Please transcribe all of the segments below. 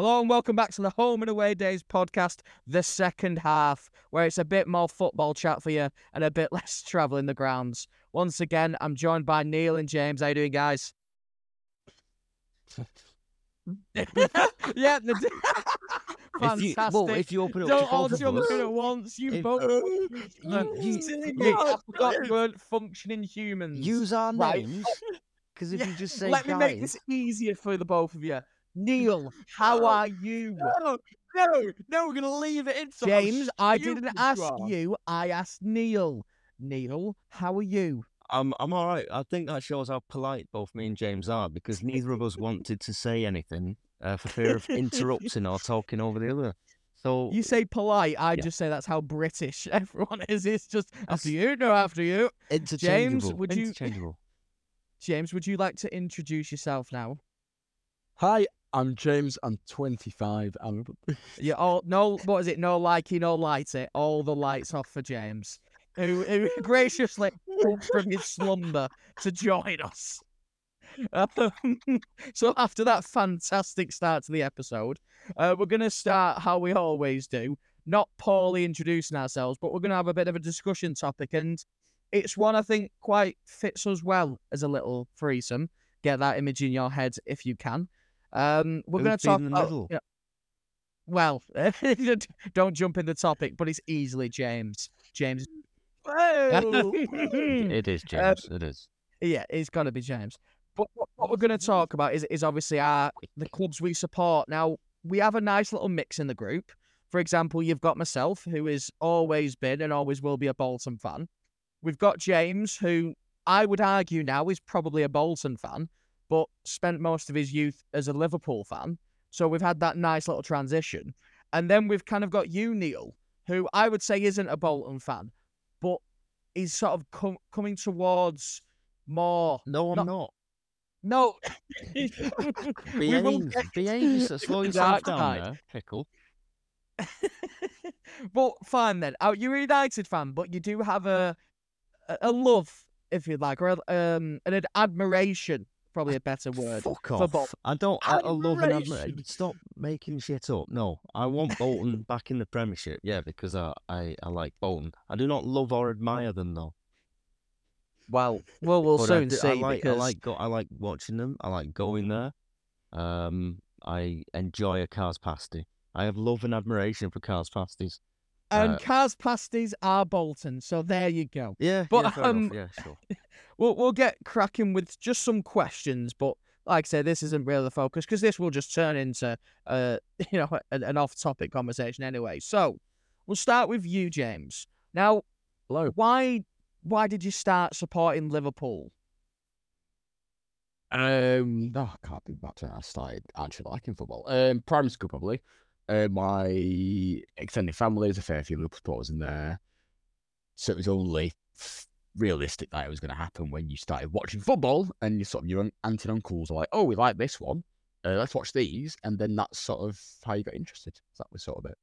Hello and welcome back to the Home and Away Days podcast, the second half, where it's a bit more football chat for you and a bit less travelling the grounds. Once again, I'm joined by Neil and James. How you doing, guys? Yeah, fantastic. If you open it up, don't all jump in at once. I forgot you weren't functioning humans. Use our names, because if you just say, let me make this easier for the both of you. Neil, how are you? No, we're going to leave it in. James, I didn't ask you. I asked Neil. Neil, how are you? I'm all right. I think that shows how polite both me and James are, because neither of us wanted to say anything for fear of interrupting or talking over the other. So you say polite, I just say that's how British everyone is. It's just after you. Interchangeable. James, would you like to introduce yourself now? Hi, I'm James. I'm 25. Yeah. What is it? No likey, no lighty. All the lights off for James, who graciously woke from his slumber to join us. So after that fantastic start to the episode, we're going to start how we always do, not poorly introducing ourselves, but we're going to have a bit of a discussion topic, and it's one I think quite fits us well as a little threesome. Get that image in your head if you can. We're going to talk about... don't jump in the topic, but it's easily James. James. It is James. It is. Yeah, it's got to be James. But what we're going to talk about is obviously the clubs we support. Now, we have a nice little mix in the group. For example, you've got myself, who has always been and always will be a Bolton fan. We've got James, who I would argue now is probably a Bolton fan, but spent most of his youth as a Liverpool fan. So we've had that nice little transition. And then we've kind of got you, Neil, who I would say isn't a Bolton fan, but is sort of coming towards more... No, I'm not. No. Behave. Slow yourself down there, pickle. But fine then. You're a United fan, but you do have a love, if you'd like, or an admiration. Probably a better word. Fuck off. I love an admiration. Stop making shit up. No, I want Bolton back in the Premiership. Yeah, because I like Bolton. I do not love or admire them, though. Well, we'll soon see. I like watching them. I like going there. I enjoy a Car's pasty. I have love and admiration for Car's pasties. And Car's pasties are Bolton, so there you go. Yeah, but sure. We'll get cracking with just some questions, but like I say, this isn't really the focus, because this will just turn into an off-topic conversation anyway. So we'll start with you, James. Now, hello. Why did you start supporting Liverpool? I can't be back to that. I started actually liking football. Primary school probably. My extended family, there's a fair few Liverpool supporters in there. So it was only realistic that it was going to happen when you started watching football, and your aunts and uncles are like, oh, we like this one. Let's watch these. And then that's sort of how you got interested. So that was sort of it.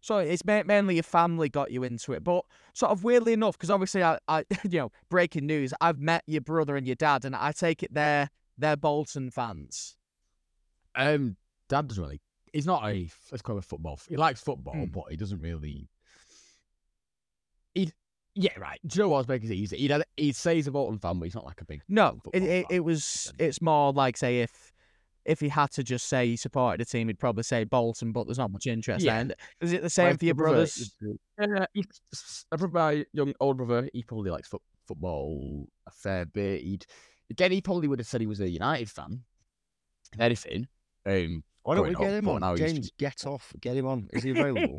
So it's mainly your family got you into it. But sort of weirdly enough, because obviously, I breaking news, I've met your brother and your dad, and I take it they're Bolton fans. Dad doesn't really... He's not a, let's call him a football. He likes football, but he doesn't really. Do you know what? Making it easy. He'd say he's a Bolton fan, but he's not like a big. No, it was. It's more like, say, if he had to just say he supported a team, he'd probably say Bolton, but there's not much interest there. And is it the same for your brothers? My older brother, he probably likes football a fair bit. He probably would have said he was a United fan. If anything. Why don't we get him on? James, get off. Get him on. Is he available?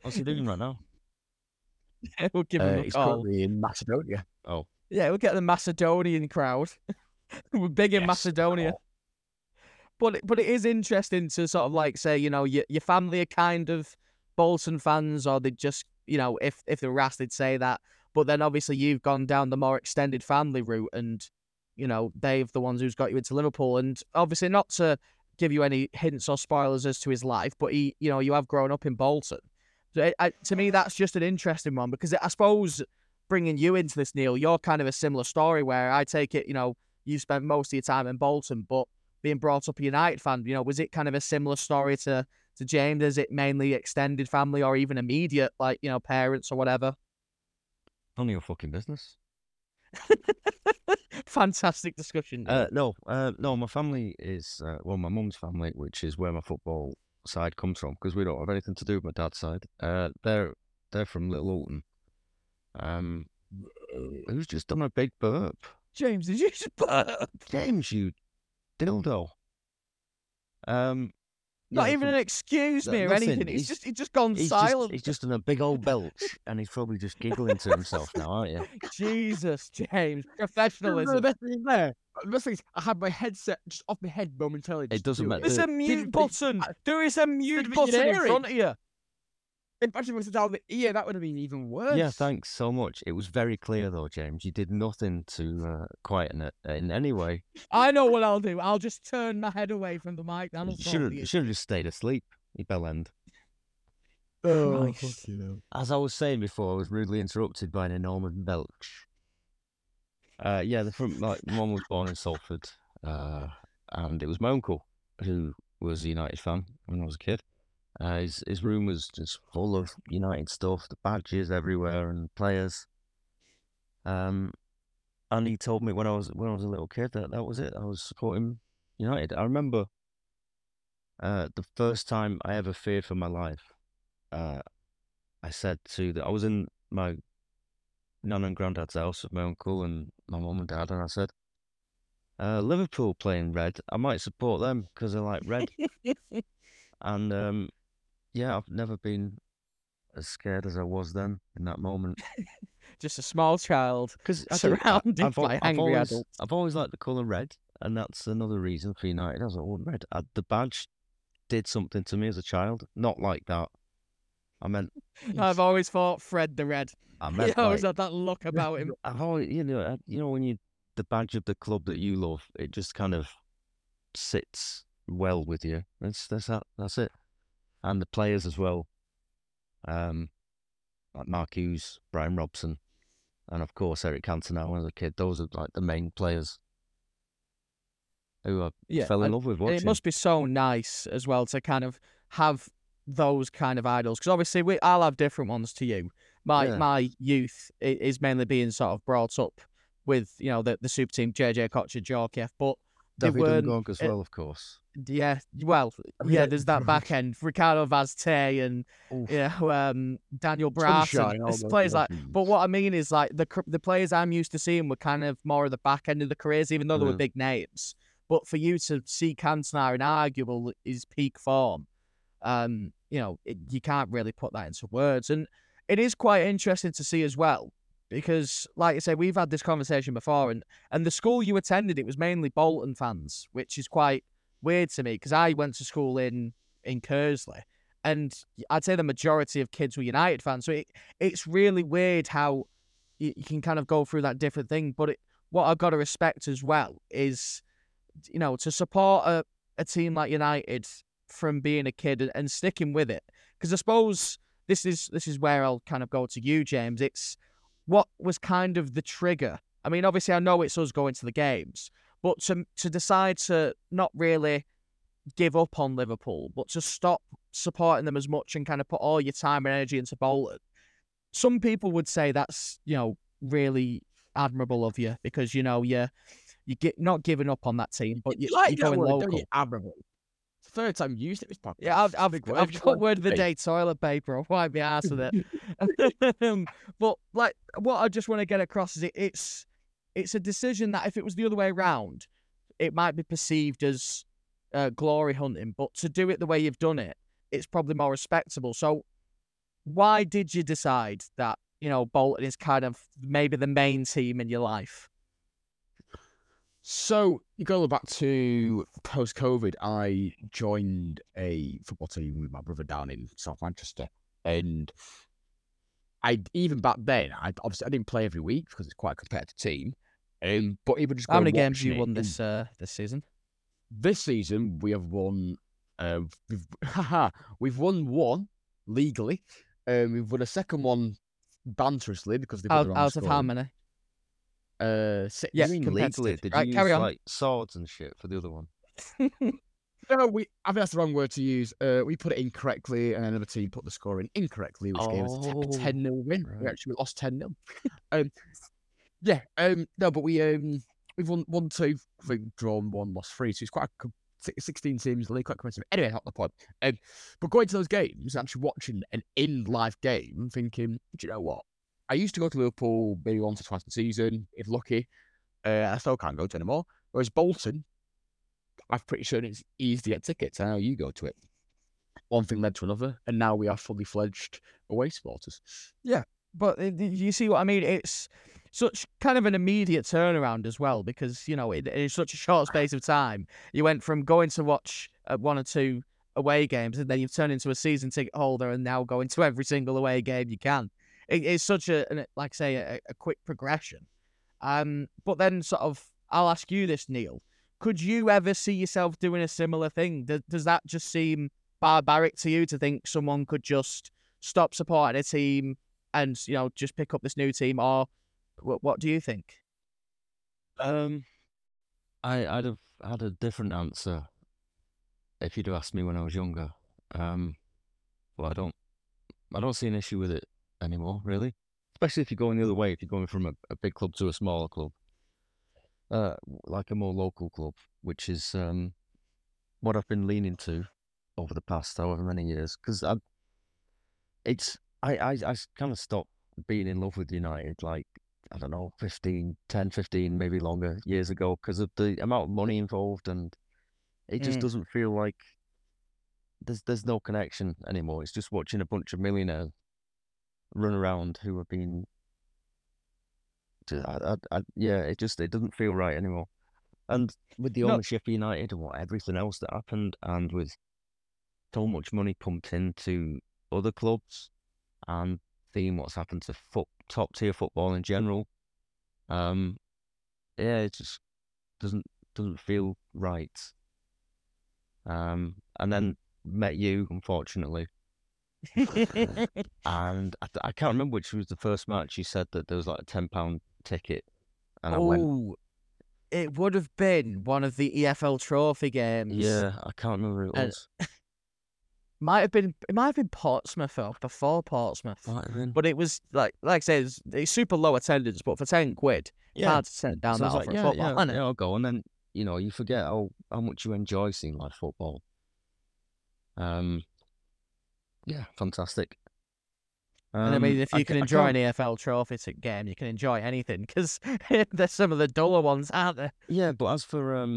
What's he doing right now? Yeah, we'll give him a call. He's probably in Macedonia. Oh. Yeah, we'll get the Macedonian crowd. We're big in Macedonia. Oh. But it is interesting to sort of like say, your family are kind of Bolton fans, or they just, if they're rassed, they'd say that. But then obviously you've gone down the more extended family route, and they've the ones who's got you into Liverpool. And obviously not to give you any hints or spoilers as to his life, but he, you have grown up in Bolton. So to me, that's just an interesting one, because I suppose bringing you into this, Neil, you're kind of a similar story where I take it, you spent most of your time in Bolton, but being brought up a United fan, you know, was it kind of a similar story to James? Is it mainly extended family or even immediate, like, you know, parents or whatever? None of your fucking business. Fantastic discussion. No, my family is, well, my mum's family, which is where my football side comes from, because we don't have anything to do with my dad's side. They're from Little Alton. Who's just done a big burp? James, did you just burp? James, you dildo. Not even an excuse me or anything. He's just gone silent. He's just in a big old belch, and he's probably just giggling to himself now, aren't you? Jesus, James, professionalism. The best thing there. The best thing is, I had my headset just off my head momentarily. It doesn't matter. There's a mute button. There is a mute button in front of you. If I was down the ear, that would have been even worse. Yeah, thanks so much. It was very clear, though, James. You did nothing to quieten it in any way. I know what I'll do. I'll just turn my head away from the mic. You should have just stayed asleep, you bell end. Oh, nice. Fuck you, know. As I was saying before, I was rudely interrupted by an enormous belch. My mum was born in Salford, and it was my uncle who was a United fan when I was a kid. His room was just full of United stuff, the badges everywhere and players. And he told me when I was a little kid that was it. I was supporting United. I remember the first time I ever feared for my life. I was in my nan and granddad's house with my uncle and my mum and dad, and I said, Liverpool playing red. I might support them because I like red. And I've never been as scared as I was then in that moment. Just a small child surrounded by angry adults. I've always liked the colour red, and that's another reason for United. I was like, oh, red. The badge did something to me as a child. Not like that. I meant... I've always thought Fred the Red. I meant always had that look about him. I've always, when you... The badge of the club that you love, it just kind of sits... well with you. That's it. And the players as well, like Mark Hughes, Brian Robson, and of course Eric Cantona when I was a kid. Those are like the main players who I fell in love with watching. It must be so nice as well to kind of have those kind of idols, because obviously I'll have different ones to you. My youth is mainly being sort of brought up with, you know, the super team, JJ Kocher, Djorkaeff, but David Ngog as well, of course. Yeah, well, yeah. There's that back end, Ricardo Vazte and Daniel Brasson, players like. But what I mean is, like, the players I'm used to seeing were kind of more of the back end of the careers, even though they were big names. But for you to see Cantona in arguable his peak form, you can't really put that into words, and it is quite interesting to see as well. Because, like I say, we've had this conversation before, and the school you attended, it was mainly Bolton fans, which is quite weird to me, because I went to school in Kersley, and I'd say the majority of kids were United fans, so it's really weird how you can kind of go through that different thing, but what I've got to respect as well is, you know, to support a team like United from being a kid and sticking with it, because I suppose this is where I'll kind of go to you, James. It's what was kind of the trigger? I mean, obviously, I know it's us going to the games, but to decide to not really give up on Liverpool, but to stop supporting them as much and kind of put all your time and energy into Bolton, some people would say that's, you know, really admirable of you, because, you know, you get not giving up on that team, but you're going local. Admirable. It's the third time you used it this podcast. Yeah, I've put word of the day, toilet paper. I'll wipe my ass with it. But, like, what I just want to get across is it's a decision that if it was the other way around, it might be perceived as glory hunting. But to do it the way you've done it, it's probably more respectable. So why did you decide that, you know, Bolton is kind of maybe the main team in your life? So, you go back to post-COVID, I joined a football team with my brother down in South Manchester. And even back then, I didn't play every week because it's quite a competitive team. But even just how many games have you won this season? This season, we have won... we've won one, legally. We've won a second one banterously because they've got the wrong score. Out of how many? Six. Yeah, competitively. Did you use, like, swords and shit for the other one? No, I think that's the wrong word to use. We put it in correctly, and another team put the score in incorrectly, which gave us a 10-0 win. Right. We actually lost 10-0. No, but we've won 1-2, drawn 1, lost 3, so it's quite a 16 teams league, quite competitive. Anyway, not the point. But going to those games, actually watching an in-live game, thinking, do you know what? I used to go to Liverpool maybe once or twice a season, if lucky. I still can't go to anymore. Whereas Bolton, I'm pretty sure it's easy to get tickets. I know you go to it. One thing led to another, and now we are fully fledged away supporters. Yeah, but you see what I mean? It's such kind of an immediate turnaround as well, because, you know, it's such a short space of time. You went from going to watch one or two away games, and then you've turned into a season ticket holder and now going to every single away game you can. It's such a quick progression. But then sort of, I'll ask you this, Neil. Could you ever see yourself doing a similar thing? Does that just seem barbaric to you, to think someone could just stop supporting a team and, you know, just pick up this new team? Or what do you think? I'd have had a different answer if you'd have asked me when I was younger. Well, I don't see an issue with it anymore, really. Especially if you're going the other way, if you're going from a big club to a smaller club. Like a more local club, which is what I've been leaning to over the past however many years, because I kind of stopped being in love with United, like, I don't know, 10, 15, maybe longer years ago, because of the amount of money involved, and it just doesn't feel like there's no connection anymore. It's just watching a bunch of millionaires run around who have been... It doesn't feel right anymore. And with the ownership of United and everything else that happened, and with so much money pumped into other clubs, and seeing what's happened to top tier football in general, it just doesn't feel right. And then met you, unfortunately. And I can't remember which was the first match. You said that there was like a £10 ticket, and I went. It would have been one of the EFL Trophy games. Yeah, I can't remember who it was. It might have been Portsmouth, or before Portsmouth. Might have been. But it was like I say, it's super low attendance. But for £10, hard to send down. So that for football. Yeah, I'll go. And then, you know, you forget how much you enjoy seeing live football. Yeah, fantastic. And I mean, if you can enjoy an EFL Trophy game, you can enjoy anything, because there's some of the duller ones, aren't there? Yeah, but as for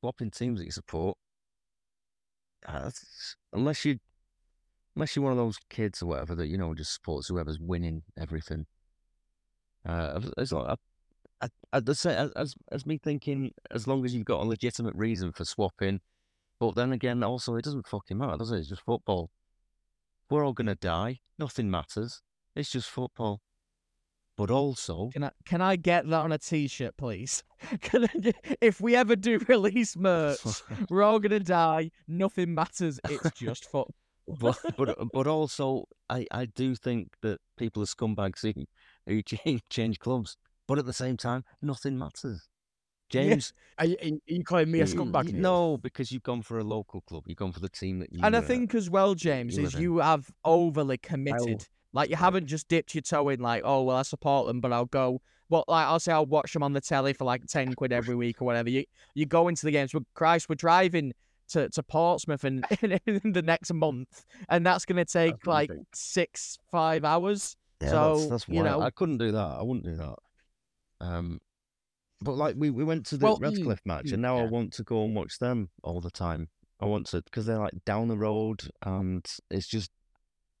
swapping teams that you support, unless you're one of those kids or whatever that, you know, just supports whoever's winning everything. It's like as me thinking, as long as you've got a legitimate reason for swapping, but then again, also it doesn't fucking matter, does it? It's just football. We're all going to die. Nothing matters. It's just football. But also... Can I get that on a t-shirt, please? If we ever do release merch, we're all going to die. Nothing matters. It's just football. but also, I do think that people are scumbags who change clubs. But at the same time, nothing matters. James, yeah. Are you calling me a scumbag? No, because you've gone for a local club. You've gone for the team that you... And I think as well, James, you have overly committed. Like, you haven't just dipped your toe in, like, oh, well, I support them, but I'll go... Well, like, I'll say I'll watch them on the telly for, like, £10 every week or whatever. You go into the games, but Christ, we're driving to Portsmouth in the next month, and that's going to take, like, 5 hours. Yeah, so, that's wild. You know, I couldn't do that. I wouldn't do that. But, like, we went to the Radcliffe match, and now I want to go and watch them all the time. I want to, because they're, like, down the road, and it's just,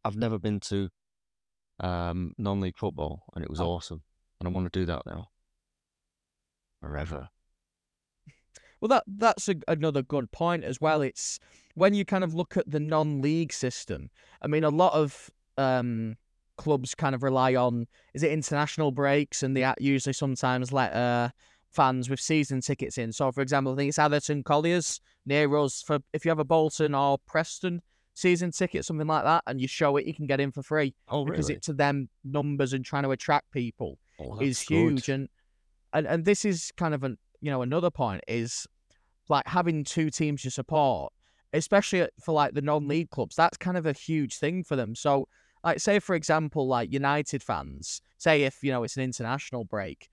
I've never been to non-league football, and it was awesome. And I want to do that now. Forever. Well, that's another good point as well. It's when you kind of look at the non-league system. I mean, a lot of... clubs kind of rely on, is it international breaks, and they usually sometimes let fans with season tickets in. So, for example, I think it's Atherton Colliers near us. For if you have a Bolton or Preston season ticket, something like that, and you show it, you can get in for free. Oh, really? Because it's to them numbers, and trying to attract people is huge. And this is kind of another point is like having two teams you support, especially for like the non-league clubs, that's kind of a huge thing for them. So like, say for example, like United fans, say if, you know, it's an international break,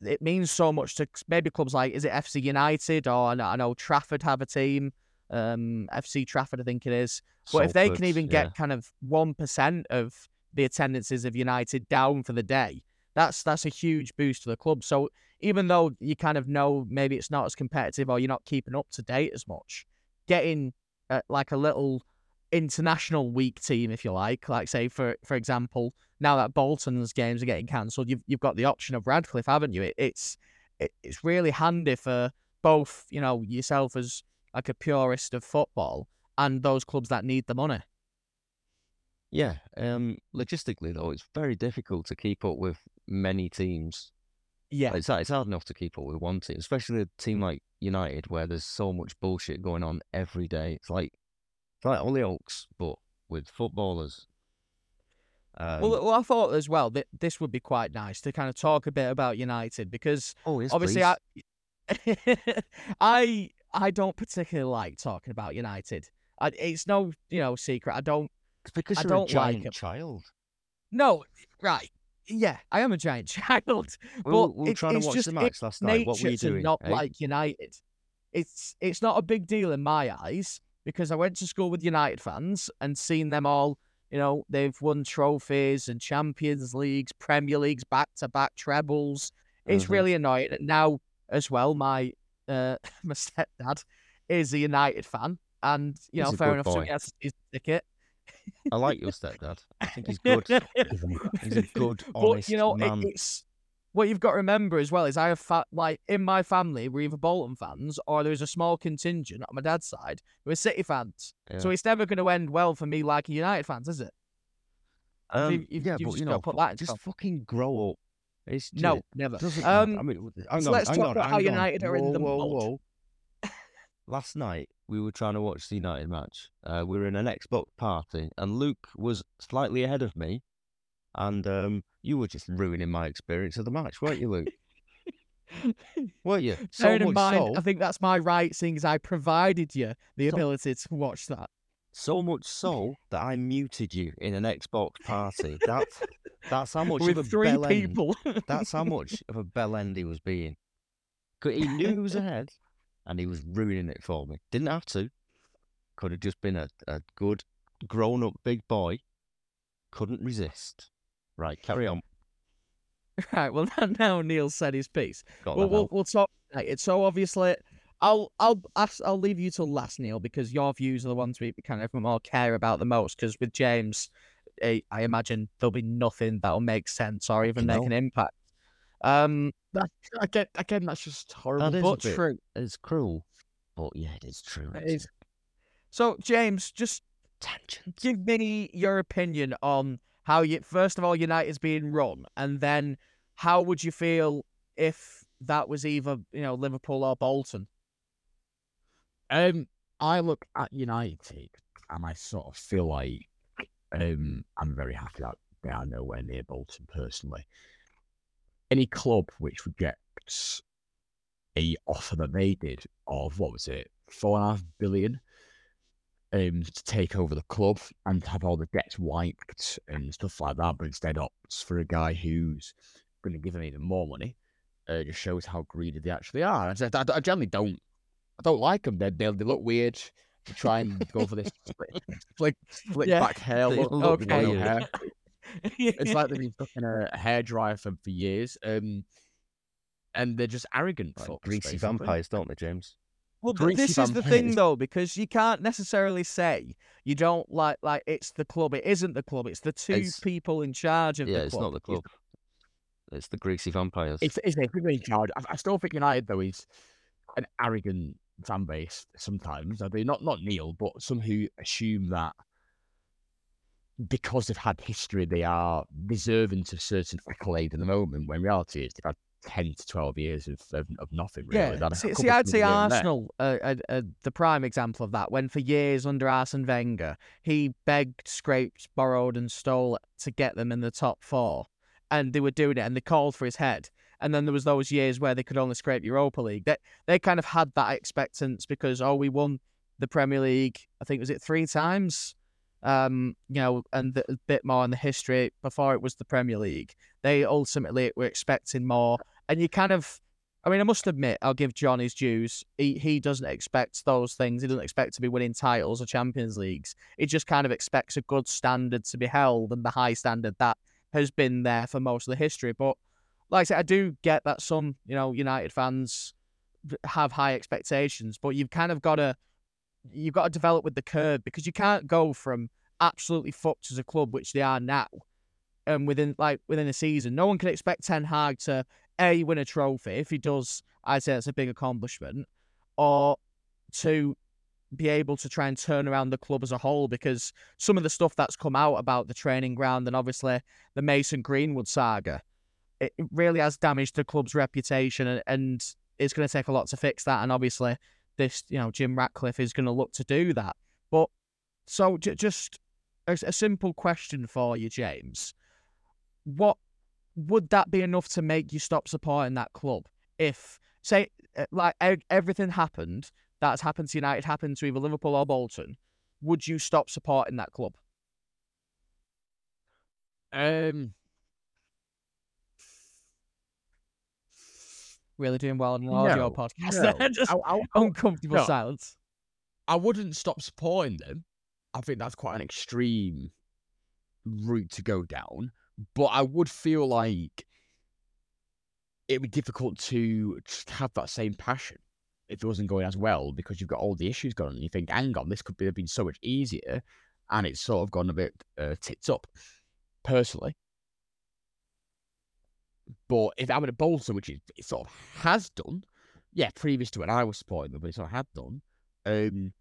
it means so much to maybe clubs like, is it FC United, or I know Trafford have a team, FC Trafford I think it is, but Salford, if they can even get kind of 1% of the attendances of United down for the day, that's a huge boost to the club. So even though you kind of know maybe it's not as competitive or you're not keeping up to date as much, getting like a little international week team, if you like say for example, now that Bolton's games are getting cancelled, you've got the option of Radcliffe, haven't you? It's really handy for both, you know, yourself as like a purist of football and those clubs that need the money. Yeah, logistically though, it's very difficult to keep up with many teams. Yeah, it's hard enough to keep up with one team, especially a team like United where there's so much bullshit going on every day. It's like Hollyoaks, but with footballers. Well, I thought as well that this would be quite nice to kind of talk a bit about United because obviously I don't particularly like talking about United. It's no, you know, secret. I don't. It's because you're a giant child. No, right. Yeah, I am a giant child. We'll try to watch the match last night. What were you doing? Not like United. It's not a big deal in my eyes because I went to school with United fans and seen them all. You know, they've won trophies and Champions Leagues, Premier Leagues, back-to-back trebles. It's really annoying. Now, as well, my stepdad is a United fan, and you know, fair enough, so he has his ticket. I like your stepdad. I think he's good. He's a good, honest, but you know, man. It's what you've got to remember as well is I have like in my family we're either Bolton fans or there's a small contingent on my dad's side who are City fans. Yeah. So it's never going to end well for me like a United fans, is it? Just fucking grow up. It's just, no, never. Let's talk about how United are in the mold. Last night, we were trying to watch the United match. We were in an Xbox party, and Luke was slightly ahead of me, and you were just ruining my experience of the match, weren't you, Luke? Weren't you? So, I think that's my right, seeing as I provided you the ability to watch that. So much so that I muted you in an Xbox party. That's how much of a bell people. End. That's how much of a bell end he was being. He knew he was ahead, and he was ruining it for me. Didn't have to. Could have just been a good, grown-up big boy. Couldn't resist. Right, carry on. Right, well now Neil said his piece. We'll talk. So obviously, I'll leave you till last, Neil, because your views are the ones we kind of more care about the most. Because with James, I imagine there'll be nothing that'll make sense or even make an impact. Again, that's just horrible. That is but true. It's cruel, but yeah, it is true. It is. So, James, just give me your opinion on how first of all, United's being run, and then how would you feel if that was either, you know, Liverpool or Bolton? I look at United and I sort of feel like I'm very happy that they are nowhere near Bolton personally. Any club which rejects a offer that they did of, what was it, $4.5 billion to take over the club and have all the debts wiped and stuff like that, but instead opts for a guy who's going to give them even more money, just shows how greedy they actually are. I generally don't like them. They look weird. They try and go for this slick back hair look. Okay. Hair. It's like they've been stuck in a hairdryer for years, and they're just arrogant. Like greasy vampires, don't they, James? Well, this is the thing, though, because you can't necessarily say you don't like it's the club. It isn't the club. It's the two people in charge of the club. Yeah, it's not the club. It's the greasy vampires. It's the people in charge. I still think United, though, is an arrogant fan base sometimes. I mean, not Neil, but some who assume that because they've had history, they are deserving to certain accolade in the moment, when reality is they've had 10 to 12 years of nothing, really. Yeah, see, I'd say Arsenal are the prime example of that, when for years under Arsene Wenger, he begged, scraped, borrowed and stole to get them in the top four. And they were doing it, and they called for his head. And then there was those years where they could only scrape Europa League. They kind of had that expectance because, oh, we won the Premier League, I think, was it 3 times? You know, and a bit more in the history before it was the Premier League. They ultimately were expecting more. And you kind of, I mean, I must admit, I'll give John his dues. He doesn't expect those things. He doesn't expect to be winning titles or Champions Leagues. He just kind of expects a good standard to be held and the high standard that has been there for most of the history. But like I said, I do get that some, you know, United fans have high expectations, but you've kind of got to, you've got to develop with the curve, because you can't go from absolutely fucked as a club, which they are now, and within a season. No one can expect Ten Hag to, A, win a trophy. If he does, I'd say that's a big accomplishment. Or to be able to try and turn around the club as a whole, because some of the stuff that's come out about the training ground and obviously the Mason Greenwood saga, it really has damaged the club's reputation, and it's going to take a lot to fix that. And obviously this, you know, Jim Ratcliffe is going to look to do that. But so just a simple question for you, James. What would that be enough to make you stop supporting that club? If, say, like everything happened that's happened to United happened to either Liverpool or Bolton, would you stop supporting that club? Really doing well on an audio podcast. No. Just uncomfortable silence. I wouldn't stop supporting them. I think that's quite an extreme route to go down. But I would feel like it would be difficult to just have that same passion if it wasn't going as well, because you've got all the issues going on. And you think, hang on, this could have been so much easier. And it's sort of gone a bit tits up, personally. But if I'm at Bolton, which it sort of has done, previous to when I was supporting them, but it sort of had done,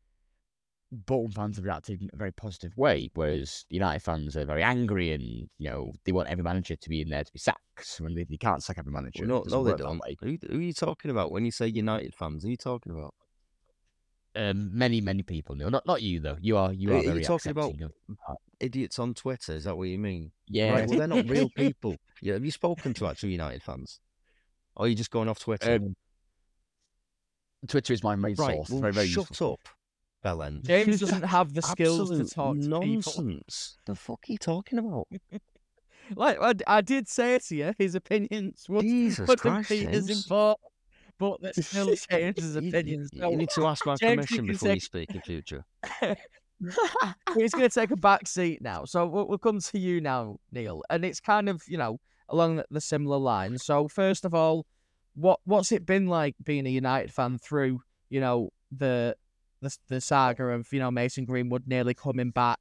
Bolton fans have reacted in a very positive way, whereas United fans are very angry and, you know, they want every manager to be in there to be sacked when they can't sack every manager. Well, no, they don't. Who are you talking about when you say United fans? Who are you talking about? Many, many people. No, not you, though. You are very accepting. Are you talking about idiots on Twitter? Is that what you mean? Yeah. Right, well, they're not real people. Yeah, have you spoken to actual United fans? Or are you just going off Twitter? Twitter is my main source. Well, very shut useful. Up. Bellend. James doesn't have the skills to talk to nonsense. People. The fuck are you talking about? Like I did say to you, his opinions wouldn't be as important, but that's still James's opinions. You need to ask my permission before you speak in future. He's going to take a back seat now, so we'll come to you now, Neil. And it's kind of, you know, along the similar lines. So first of all, what's it been like being a United fan through, you know, the saga of, you know, Mason Greenwood nearly coming back,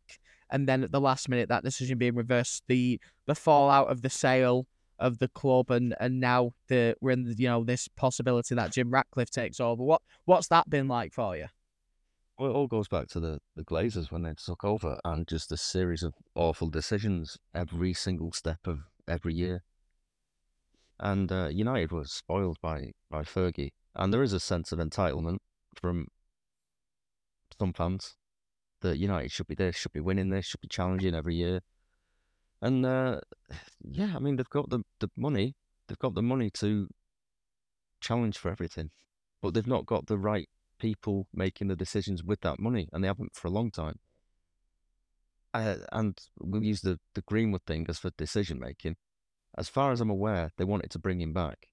and then at the last minute that decision being reversed, the fallout of the sale of the club, and now we're in, you know, this possibility that Jim Ratcliffe takes over. What's that been like for you? Well, it all goes back to the Glazers when they took over, and just a series of awful decisions every single step of every year. And United was spoiled by Fergie, and there is a sense of entitlement from some fans that United should be there, should be winning this, should be challenging every year. And I mean, they've got the money, they've got the money to challenge for everything, but they've not got the right people making the decisions with that money, and they haven't for a long time. And we'll use the Greenwood thing as for decision making. As far as I'm aware, they wanted to bring him back,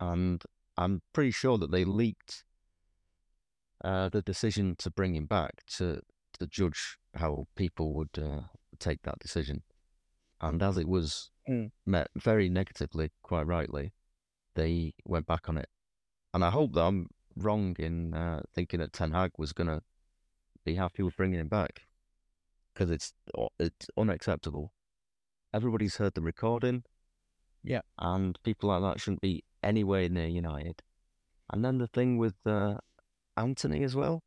and I'm pretty sure that they leaked the decision to bring him back to judge how people would take that decision. And as it was met very negatively, quite rightly, they went back on it. And I hope that I'm wrong in thinking that Ten Hag was going to be happy with bringing him back, because it's unacceptable. Everybody's heard the recording, and people like that shouldn't be anywhere near United. And then the thing with Anthony as well,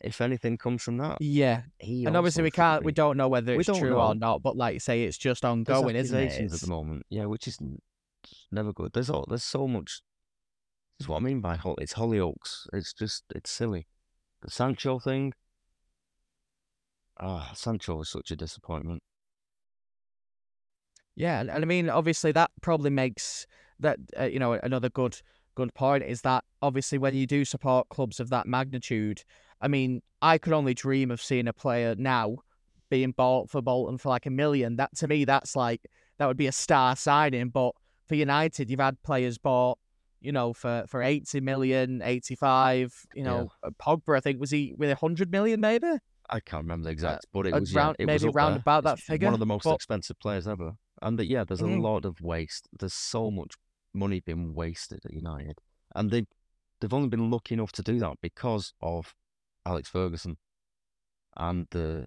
if anything comes from that, and obviously we don't know whether it's true or not, but like you say, it's just ongoing, isn't it, at the moment? Yeah, which is never good. There's so much. That's what I mean by it's Hollyoaks. It's silly. The Sancho thing. Sancho was such a disappointment. Yeah, and I mean, obviously that probably makes that you know, another good point is that obviously when you do support clubs of that magnitude, I mean, I could only dream of seeing a player now being bought for Bolton for like $1 million. That to me, that's like, that would be a star signing. But for United, you've had players bought, you know, for 80 million, 85, you know, yeah. Pogba, I think, was he with 100 million maybe? I can't remember the exact, but it was round, yeah, it maybe was round there. About that it's figure. One of the most expensive players ever. And yeah, there's a lot of waste. There's so much money being wasted at United. And they've only been lucky enough to do that because of Alex Ferguson and the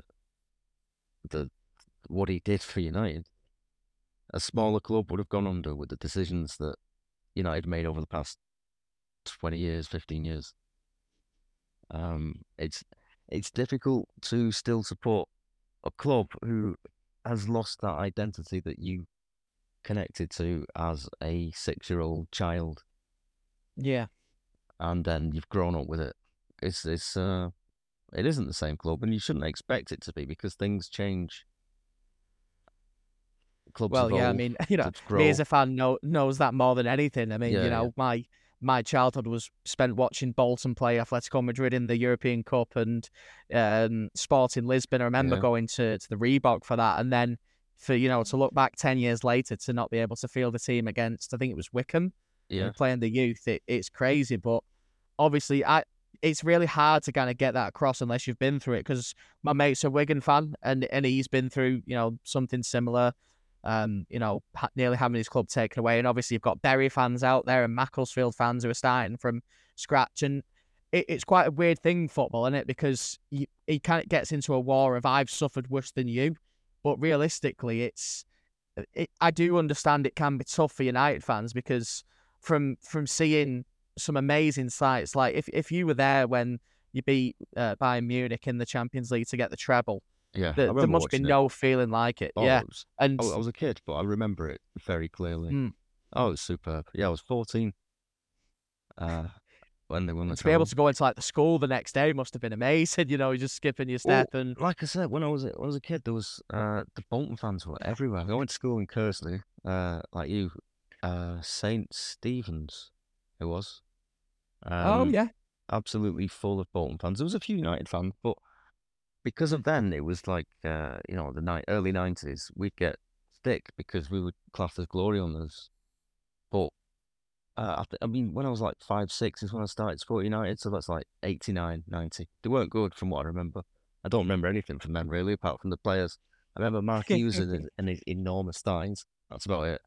what he did for United. A smaller club would have gone under with the decisions that United made over the past 20 years, 15 years. It's difficult to still support a club who has lost that identity that you connected to as a 6-year-old child. Yeah. And then you've grown up with it. It isn't the same club, and you shouldn't expect it to be because things change. Clubs well, evolve, yeah, I mean, you know, me as a fan knows that more than anything. I mean, yeah, you know, yeah. my childhood was spent watching Bolton play Atherton Madrid in the European Cup and Sporting Lisbon. I remember going to the Reebok for that, and then for, you know, to look back 10 years later to not be able to field the team against, I think it was Wickham, playing the youth, it's crazy. But obviously, it's really hard to kind of get that across unless you've been through it, because my mate's a Wigan fan and he's been through, you know, something similar, you know, nearly having his club taken away. And obviously you've got Bury fans out there and Macclesfield fans who are starting from scratch. And it's quite a weird thing, football, isn't it? Because he kind of gets into a war of I've suffered worse than you. But realistically, I do understand it can be tough for United fans, because from seeing some amazing sights, like if you were there when you beat Bayern Munich in the Champions League to get the treble, there must be no feeling like it. I was a kid, but I remember it very clearly. Oh, it was superb. Yeah, I was 14 when they won the treble. To be able to go into like the school the next day must have been amazing. You know, you're just skipping your step. Well, and like I said, when I was a kid, there was the Bolton fans were everywhere. I went to school in Kersley, like you, St Stephen's. It was. Absolutely full of Bolton fans. There was a few United fans, but because of then, it was like, you know, the early 90s, we'd get stick because we would class as glory hunters. But, I mean, when I was like 5, 6 is when I started supporting United, so that's like 89, 90. They weren't good from what I remember. I don't remember anything from them, really, apart from the players. I remember Mark Hughes and his enormous signs. That's about it.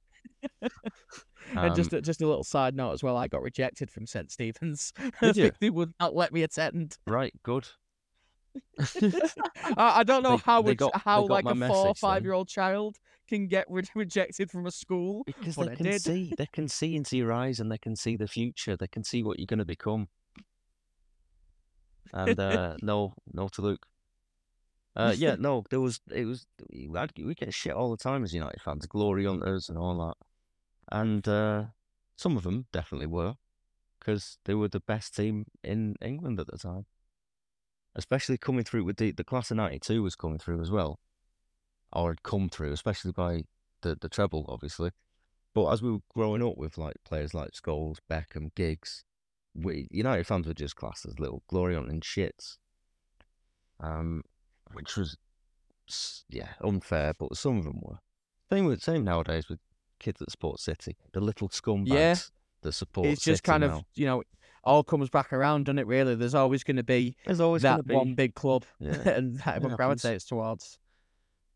And just a little side note as well, I got rejected from St Stephen's. Did you? They would not let me attend. Right, good. I don't know how like a 4 or 5-year-old child can get rejected from a school, because they can see into your eyes, and they can see the future. They can see what you're going to become. And no to Luke. We get shit all the time as United fans, glory hunters and all that. And some of them definitely were, because they were the best team in England at the time. Especially coming through with the class of 92 was coming through as well, or had come through, especially by the treble, obviously. But as we were growing up with like players like Scholes, Beckham, Giggs, United fans were just classed as little glory hunting shits. Which was, unfair, but some of them were. Same nowadays with kids that support City, the little scumbags that support City. It's just City kind now. Of, you know, all comes back around, doesn't it, really? There's always going to be that one big club and that everyone gravitates towards.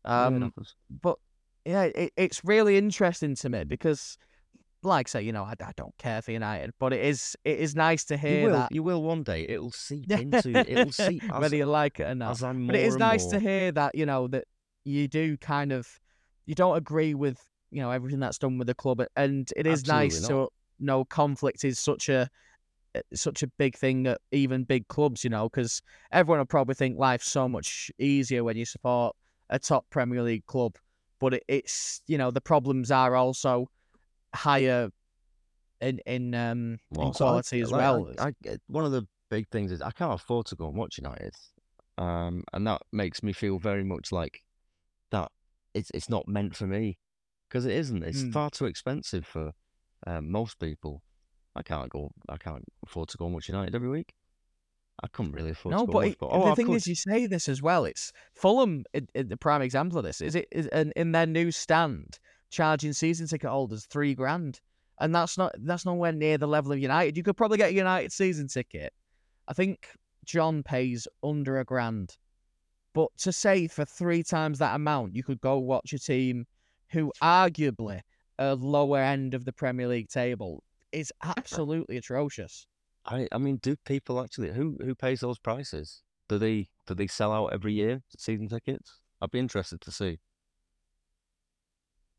But, yeah, it's really interesting to me because, like I say, you know, I don't care for United, but it is nice to hear that. You will one day. It'll seep into... It'll seep as, whether you like it or not. But it is nice to hear that, you know, that you do kind of... You don't agree with, you know, everything that's done with the club. And it is nice to know conflict is such a big thing at even big clubs, you know, because everyone will probably think life's so much easier when you support a top Premier League club. But it's, you know, the problems are also... higher in quality as well. One of the big things is I can't afford to go and watch United, and that makes me feel very much like that it's not meant for me, because it isn't. It's far too expensive for most people, I can't afford to go and watch United every week. I couldn't really afford to go and watch. But the thing is, you say this as well. It's Fulham, the prime example of this. In their new stand, charging season ticket holders $3,000, and that's nowhere near the level of United. You could probably get a United season ticket. I think John pays under $1,000. But to say for 3 times that amount, you could go watch a team who arguably are lower end of the Premier League table is absolutely atrocious. I mean, do people actually, who pays those prices? Do they sell out every year, season tickets? I'd be interested to see.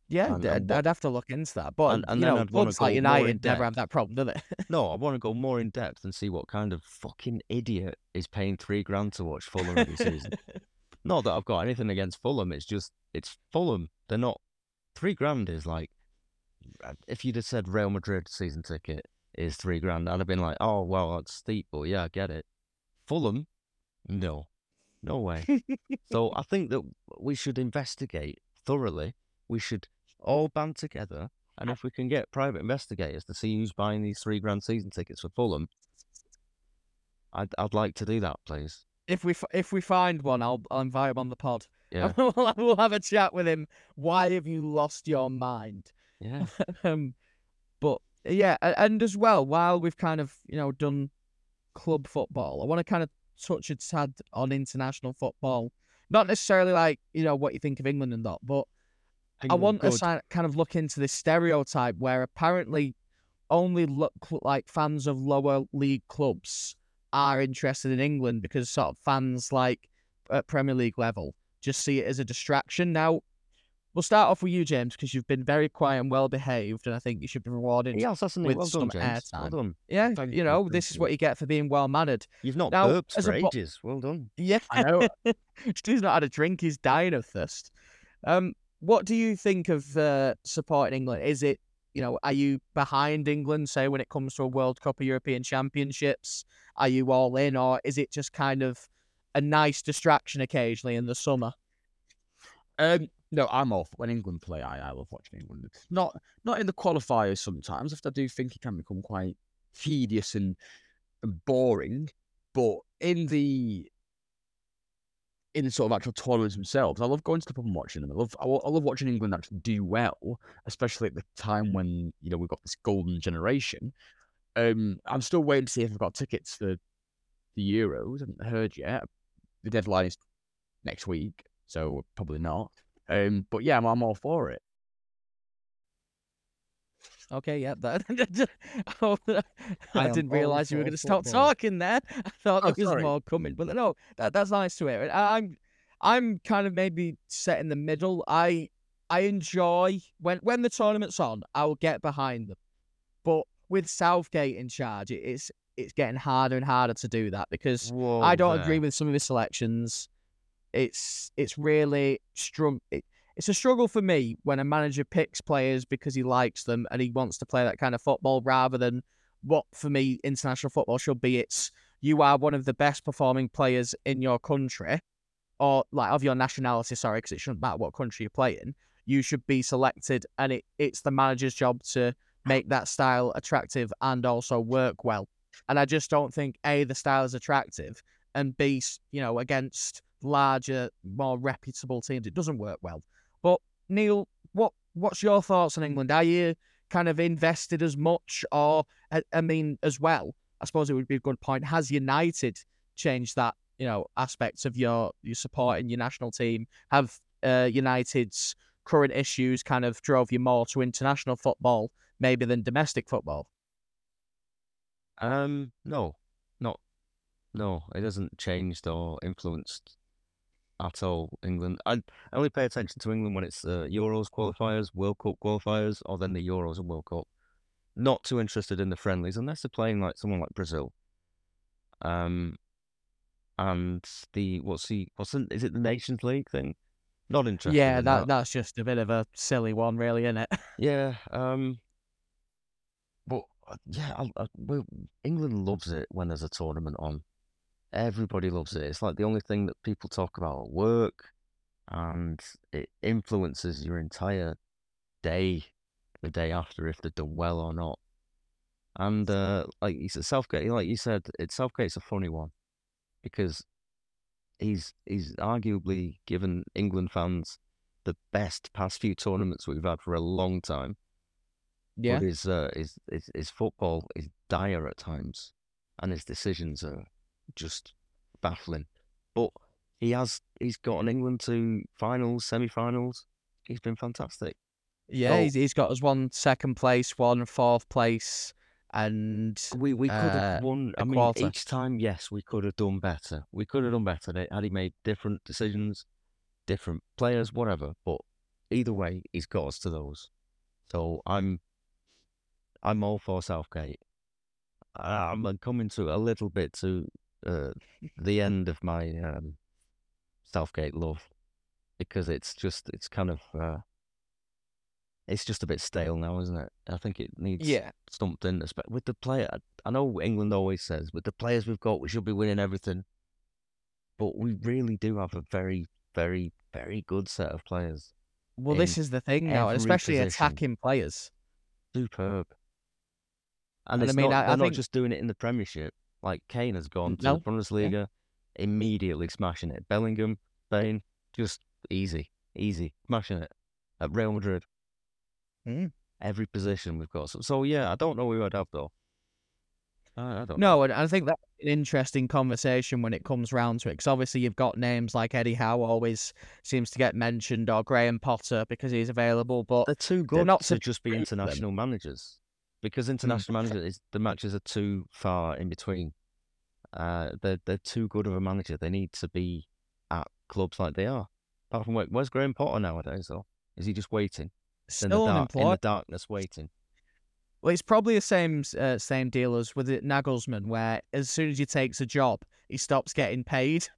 Yeah, I'd have to look into that. But, clubs like United never have that problem, do they? No, I want to go more in depth and see what kind of fucking idiot is paying $3,000 to watch Fulham every season. Not that I've got anything against Fulham. It's just, it's Fulham. They're not, $3,000 is like, if you'd have said Real Madrid season ticket is $3,000, I'd have been like, oh, well, that's steep, but yeah, I get it. Fulham? No way. So I think that we should investigate thoroughly. We should all band together, and if we can get private investigators to see who's buying these $3,000 season tickets for Fulham, I'd like to do that, please. If we find one, I'll invite him on the pod. Yeah, we'll have a chat with him. Why have you lost your mind? Yeah. But yeah, and as well, while we've kind of done club football, I want to kind of touch a tad on international football. Not necessarily like what you think of England and that, but I want to kind of look into this stereotype where apparently only like fans of lower league clubs are interested in England because sort of fans like at Premier League level just see it as a distraction. Now, we'll start off with you, James, because you've been very quiet and well-behaved, and I think you should be rewarded with some airtime. Well done. Yeah, this is what you get for being well-mannered. You've not burped for ages. Well done. Yeah. I know. He's not had a drink. He's dying of thirst. What do you think of supporting England? Is it, are you behind England, say, when it comes to a World Cup or European Championships? Are you all in, or is it just kind of a nice distraction occasionally in the summer? No, I'm all for when England play. I love watching England. Not in the qualifiers sometimes. I do think it can become quite tedious and boring, but in sort of actual tournaments themselves, I love going to the pub and watching them. I love watching England actually do well, especially at the time when, we've got this golden generation. I'm still waiting to see if I've got tickets for the Euros. I haven't heard yet. The deadline is next week, so probably not. But yeah, I'm all for it. Okay, yeah. I didn't realise you were going to stop talking there. I thought there was more coming. But no, that's nice to hear. I'm kind of maybe set in the middle. I enjoy, when the tournament's on, I will get behind them. But with Southgate in charge, it's getting harder and harder to do that because I don't agree with some of his selections. It's really strong. It's a struggle for me when a manager picks players because he likes them and he wants to play that kind of football rather than what, for me, international football should be. It's you are one of the best performing players in your country or like of your nationality, sorry, because it shouldn't matter what country you're playing. You should be selected, and it's the manager's job to make that style attractive and also work well. And I just don't think, A, the style is attractive, and B, against larger, more reputable teams, it doesn't work well. But, Neil, what's your thoughts on England? Are you kind of invested as much? Or, as well, I suppose it would be a good point. Has United changed that, aspects of your support in your national team? Have United's current issues kind of drove you more to international football maybe than domestic football? No, it hasn't changed or influenced at all, England. I only pay attention to England when it's Euros qualifiers, World Cup qualifiers, or then the Euros and World Cup. Not too interested in the friendlies, unless they're playing like someone like Brazil. And is it the Nations League thing? Not interested. Yeah, that's just a bit of a silly one, really, isn't it? Yeah. But yeah, England loves it when there's a tournament on. Everybody loves it. It's like the only thing that people talk about at work, and it influences your entire day. the day after if they've done well or not. And like you said, Southgate, like you said, Southgate's a funny one because he's arguably given England fans the best past few tournaments we've had for a long time. Yeah, but his football is dire at times, and his decisions are just baffling. But he's gotten England to finals, semi-finals. He's been fantastic. Yeah, he's got us one second place, one fourth place, and we could have won. I mean, quarter. Each time, yes, we could have done better. We could have done better had he made different decisions, different players, whatever. But either way, he's got us to those. So I'm all for Southgate. I'm coming to a little bit to the end of my Southgate love because it's just a bit stale now, isn't it? I think it needs something. With the player, I know England always says, with the players we've got, we should be winning everything. But we really do have a very, very, very good set of players. Well, this is the thing now, especially position. Attacking players. Superb. And I mean, they're not just doing it in the Premiership. Like, Kane has gone to the Bundesliga, immediately smashing it. Bellingham, Bain, just easy, smashing it. At Real Madrid. Every position we've got. So, I don't know who I'd have, though. I don't know. No, and I think that's an interesting conversation when it comes round to it, because obviously you've got names like Eddie Howe always seems to get mentioned, or Graham Potter because he's available, but they're too good to just be international managers, because international managers, the matches are too far in between. They're too good of a manager. They need to be at clubs like they are. Apart from where's Graham Potter nowadays, though? Is he just waiting? Still in the darkness waiting. Well, it's probably the same deal as with Nagelsmann, where as soon as he takes a job, he stops getting paid.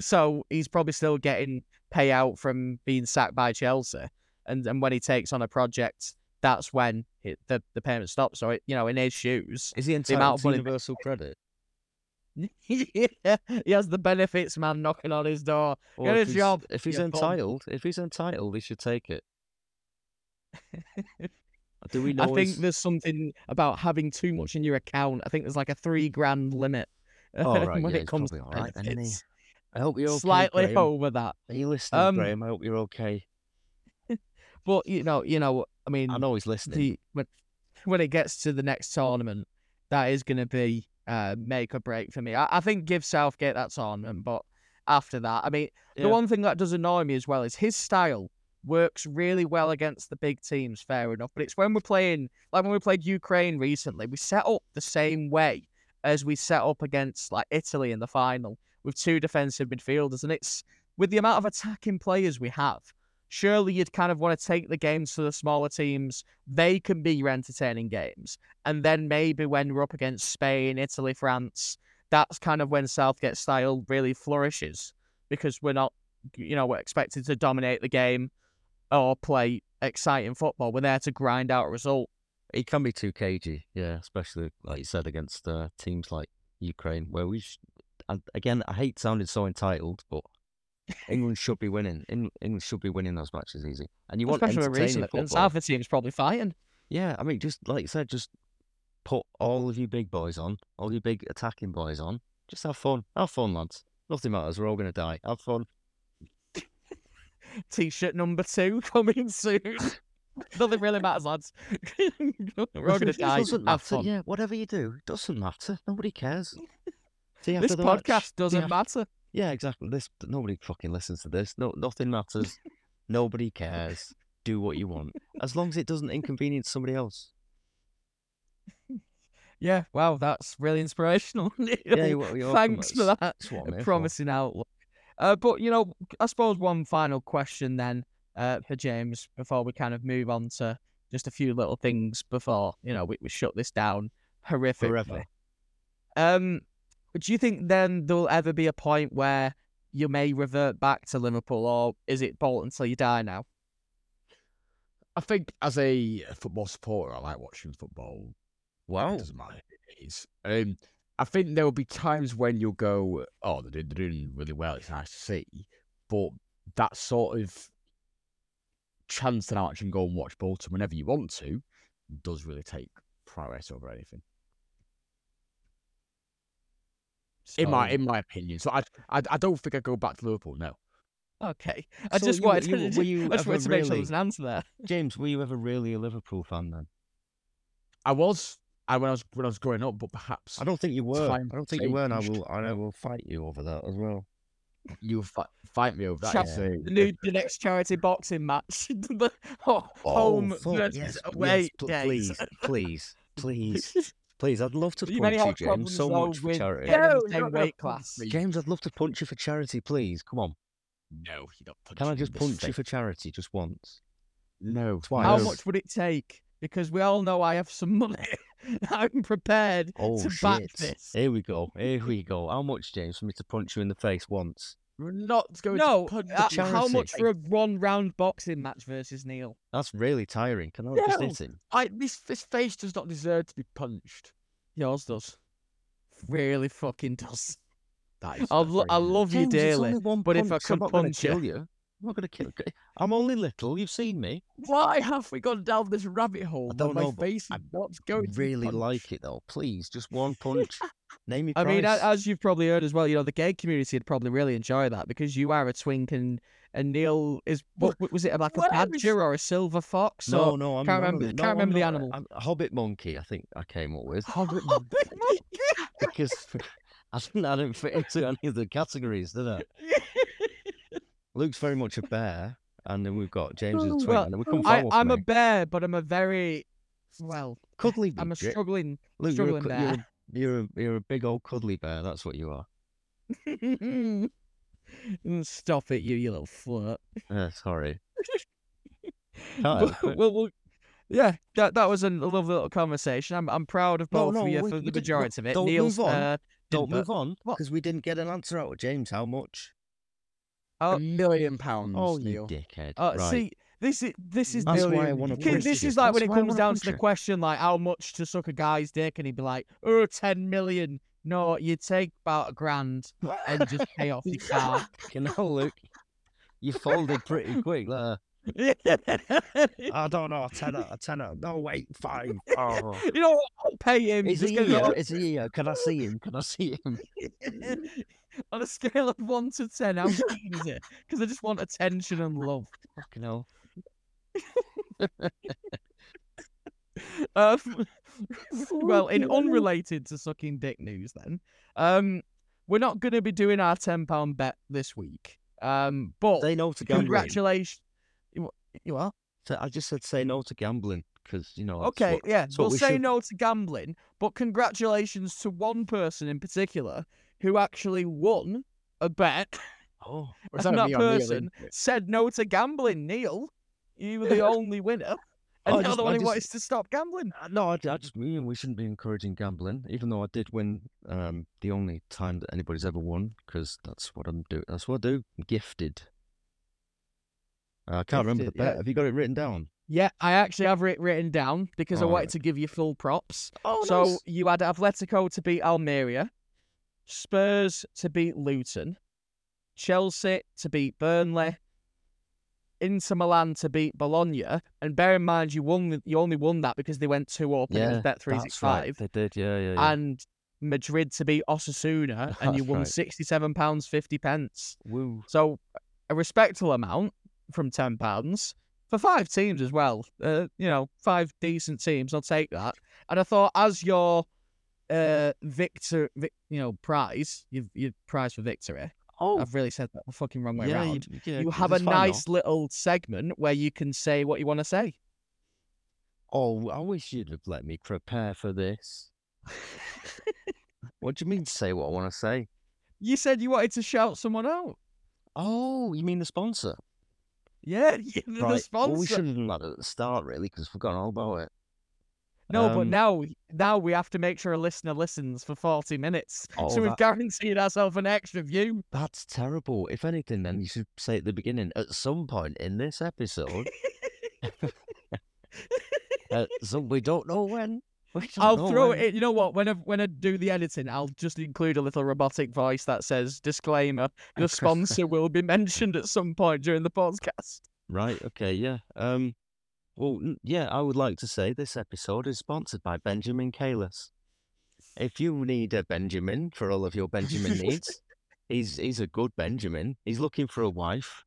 So he's probably still getting payout from being sacked by Chelsea. And when he takes on a project, that's when the payment stops. So, in his shoes... Is he entitled to universal credit? Yeah, he has the benefits man knocking on his door. Get a job. If he's entitled, he should take it. Do we know I think there's something about having too much in your account. I think there's like a £3,000 limit it comes to benefits. Right, then, I hope you're okay, slightly Graham. Over that. Are you listening, Graham? I hope you're okay. But I mean, I'm always listening. When it gets to the next tournament, that is going to be make or break for me. I think give Southgate that tournament, but after that, I mean, the one thing that does annoy me as well is his style. Works really well against the big teams, fair enough. But it's when we're playing, like when we played Ukraine recently, we set up the same way as we set up against like Italy in the final with two defensive midfielders. And it's with the amount of attacking players we have, surely you'd kind of want to take the games to the smaller teams. They can be your entertaining games. And then maybe when we're up against Spain, Italy, France, that's kind of when Southgate's style really flourishes because we're not, we're expected to dominate the game or play exciting football. We're there to grind out a result. It can be too cagey, yeah, especially, like you said, against teams like Ukraine, where I hate sounding so entitled, but England should be winning. England should be winning those matches easy. And you want entertaining football. And Salford team's probably fighting. Yeah, I mean, just like you said, just put all of you big boys on, all your big attacking boys on. Just have fun. Have fun, lads. Nothing matters. We're all going to die. Have fun. T-shirt number 2 coming soon. Nothing really matters, lads. We're all going to die. Have fun. Yeah, whatever you do, it doesn't matter. Nobody cares. This podcast doesn't matter. Yeah, exactly. Nobody fucking listens to this. No, nothing matters. Nobody cares. Do what you want, as long as it doesn't inconvenience somebody else. Yeah, wow, that's really inspirational. Yeah, you're thanks for that. Promising outlook. But, I suppose one final question then for James before we kind of move on to just a few little things before, we shut this down horrifically. Forever. Do you think then there'll ever be a point where you may revert back to Liverpool, or is it Bolton till you die now? I think as a football supporter, I like watching football. Wow. It doesn't matter. It is. I think there will be times when you'll go, oh, they're doing really well, it's nice to see. But that sort of chance to now actually go and watch Bolton whenever you want to does really take priority over anything. So, in my opinion, so I don't think I go back to Liverpool. No. Okay, I so just you, wanted you, were you I just wanted to really, make sure there was an answer there. James, were you ever really a Liverpool fan then? I was. When I was growing up, but perhaps I don't think you were. I don't think you were, and I will fight you over that as well. You'll fight me over that. The next charity boxing match, home versus away days. Please, I'd love to punch you, James. So much for charity. James, I'd love to punch you for charity. Please, come on. No, you don't punch. Can I just punch you for charity just once? No, twice. How much would it take? Because we all know I have some money. I'm prepared to back this. Here we go. How much, James, for me to punch you in the face once? We're not going to punch the charity. How much for a one-round boxing match versus Neil? That's really tiring. Can I just hit him? This face does not deserve to be punched. Yours does. Really fucking does. I love you dearly, but if I could punch you... I'm not going to kill you. I'm only little. You've seen me. Why have we gone down this rabbit hole? I don't know. My face really like it, though. Please, just one punch. Name me. I mean, as you've probably heard as well, you know, the gay community would probably really enjoy that because you are a twink and Neil is, what was it, like a badger or a silver fox? No, I can't remember. Can't remember the animal. I'm a hobbit monkey, I think I came up with. Hobbit monkey? Because I didn't fit into any of the categories, did I? Luke's very much a bear, and then we've got James is a twin. Well, and we come I'm a bear, but I'm a very cuddly. I'm a struggling, Luke, struggling bear. You're a big old cuddly bear. That's what you are. Stop it, you little flirt. Sorry. Yeah, that was a lovely little conversation. I'm proud of both of you for the majority of it. Don't Neil's, move on. Don't move on because we didn't get an answer out of James. How much? £1 million. Oh, Neil. You dickhead! Right. See, this is that's why I want to punch this you. Is like that's when it comes down to the question, like how much to suck a guy's dick, and he'd be like, "Oh, 10 million." No, you take about £1,000 and just pay off your car. You know, Luke, you folded pretty quick there. I don't know, a tenner. No, wait, 5. Oh. You know what? I'll pay him. Is he here? Can I see him? On a scale of 1 to 10, how keen is it? Because I just want attention and love. Fucking hell. Well, in unrelated to sucking dick news, then we're not going to be doing our £10 bet this week. But say no to gambling. Congratulations. You are? So I just said say no to gambling because you know. Okay, we'll say no to gambling, but congratulations to one person in particular who actually won a bet. Oh, and that person said no to gambling. Neil, you were the only winner, and you're the one who wants to stop gambling. No, I just mean we shouldn't be encouraging gambling, even though I did win the only time that anybody's ever won because that's what I'm doing. That's what I do. I'm gifted. I can't remember the bet. Yeah. Have you got it written down? Yeah, I actually have it written down because I wanted to give you full props. Oh, so nice. You had Atletico to beat Almeria, Spurs to beat Luton, Chelsea to beat Burnley, Inter Milan to beat Bologna, and bear in mind you only won that because they went 2 up and it was bet 365. Right. They did, yeah. And Madrid to beat Osasuna, and you won £67.50. Woo! So a respectable amount. From £10 for 5 teams as well. 5 decent teams. I'll take that. And I thought, as your prize, your prize for victory. Oh, I've really said that the fucking wrong way around. You have a nice little segment where you can say what you want to say. Oh, I wish you'd have let me prepare for this. What do you mean, say what I want to say? You said you wanted to shout someone out. Oh, you mean the sponsor? Yeah, the sponsor. Well, we should have done that at the start, really, because we've forgotten all about it. No, but now we have to make sure a listener listens for 40 minutes. Oh, so we've guaranteed ourselves an extra view. That's terrible. If anything, then you should say at the beginning, at some point in this episode, so we don't know when. You know what? When I do the editing, I'll just include a little robotic voice that says, disclaimer, the sponsor will be mentioned at some point during the podcast. Right, okay, yeah. Well, yeah, I would like to say this episode is sponsored by Benjamin Kalis. If you need a Benjamin for all of your Benjamin needs, he's a good Benjamin. He's looking for a wife.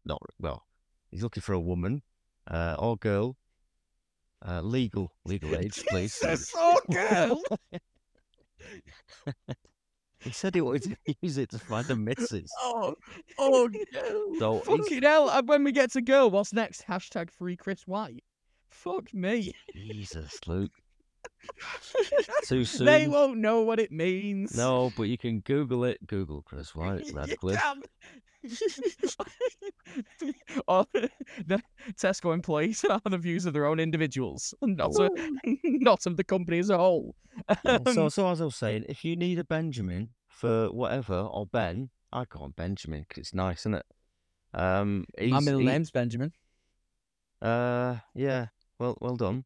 He's looking for a woman or girl. Legal age, please. That's all girl. He said he wanted to use it to find a missus. Oh no. Fucking hell, when we get to girl, what's next? #FreeChrisWhite. Fuck me. Jesus, Luke. Too soon. They won't know what it means. No, but you can Google it. Google Chris White, Radcliffe. Or the Tesco employees are the views of their own individuals, not of the company as a whole. So as I was saying, if you need a Benjamin for whatever, or Ben, I call him Benjamin because it's nice, isn't it? My middle name's Benjamin. Yeah. Well done.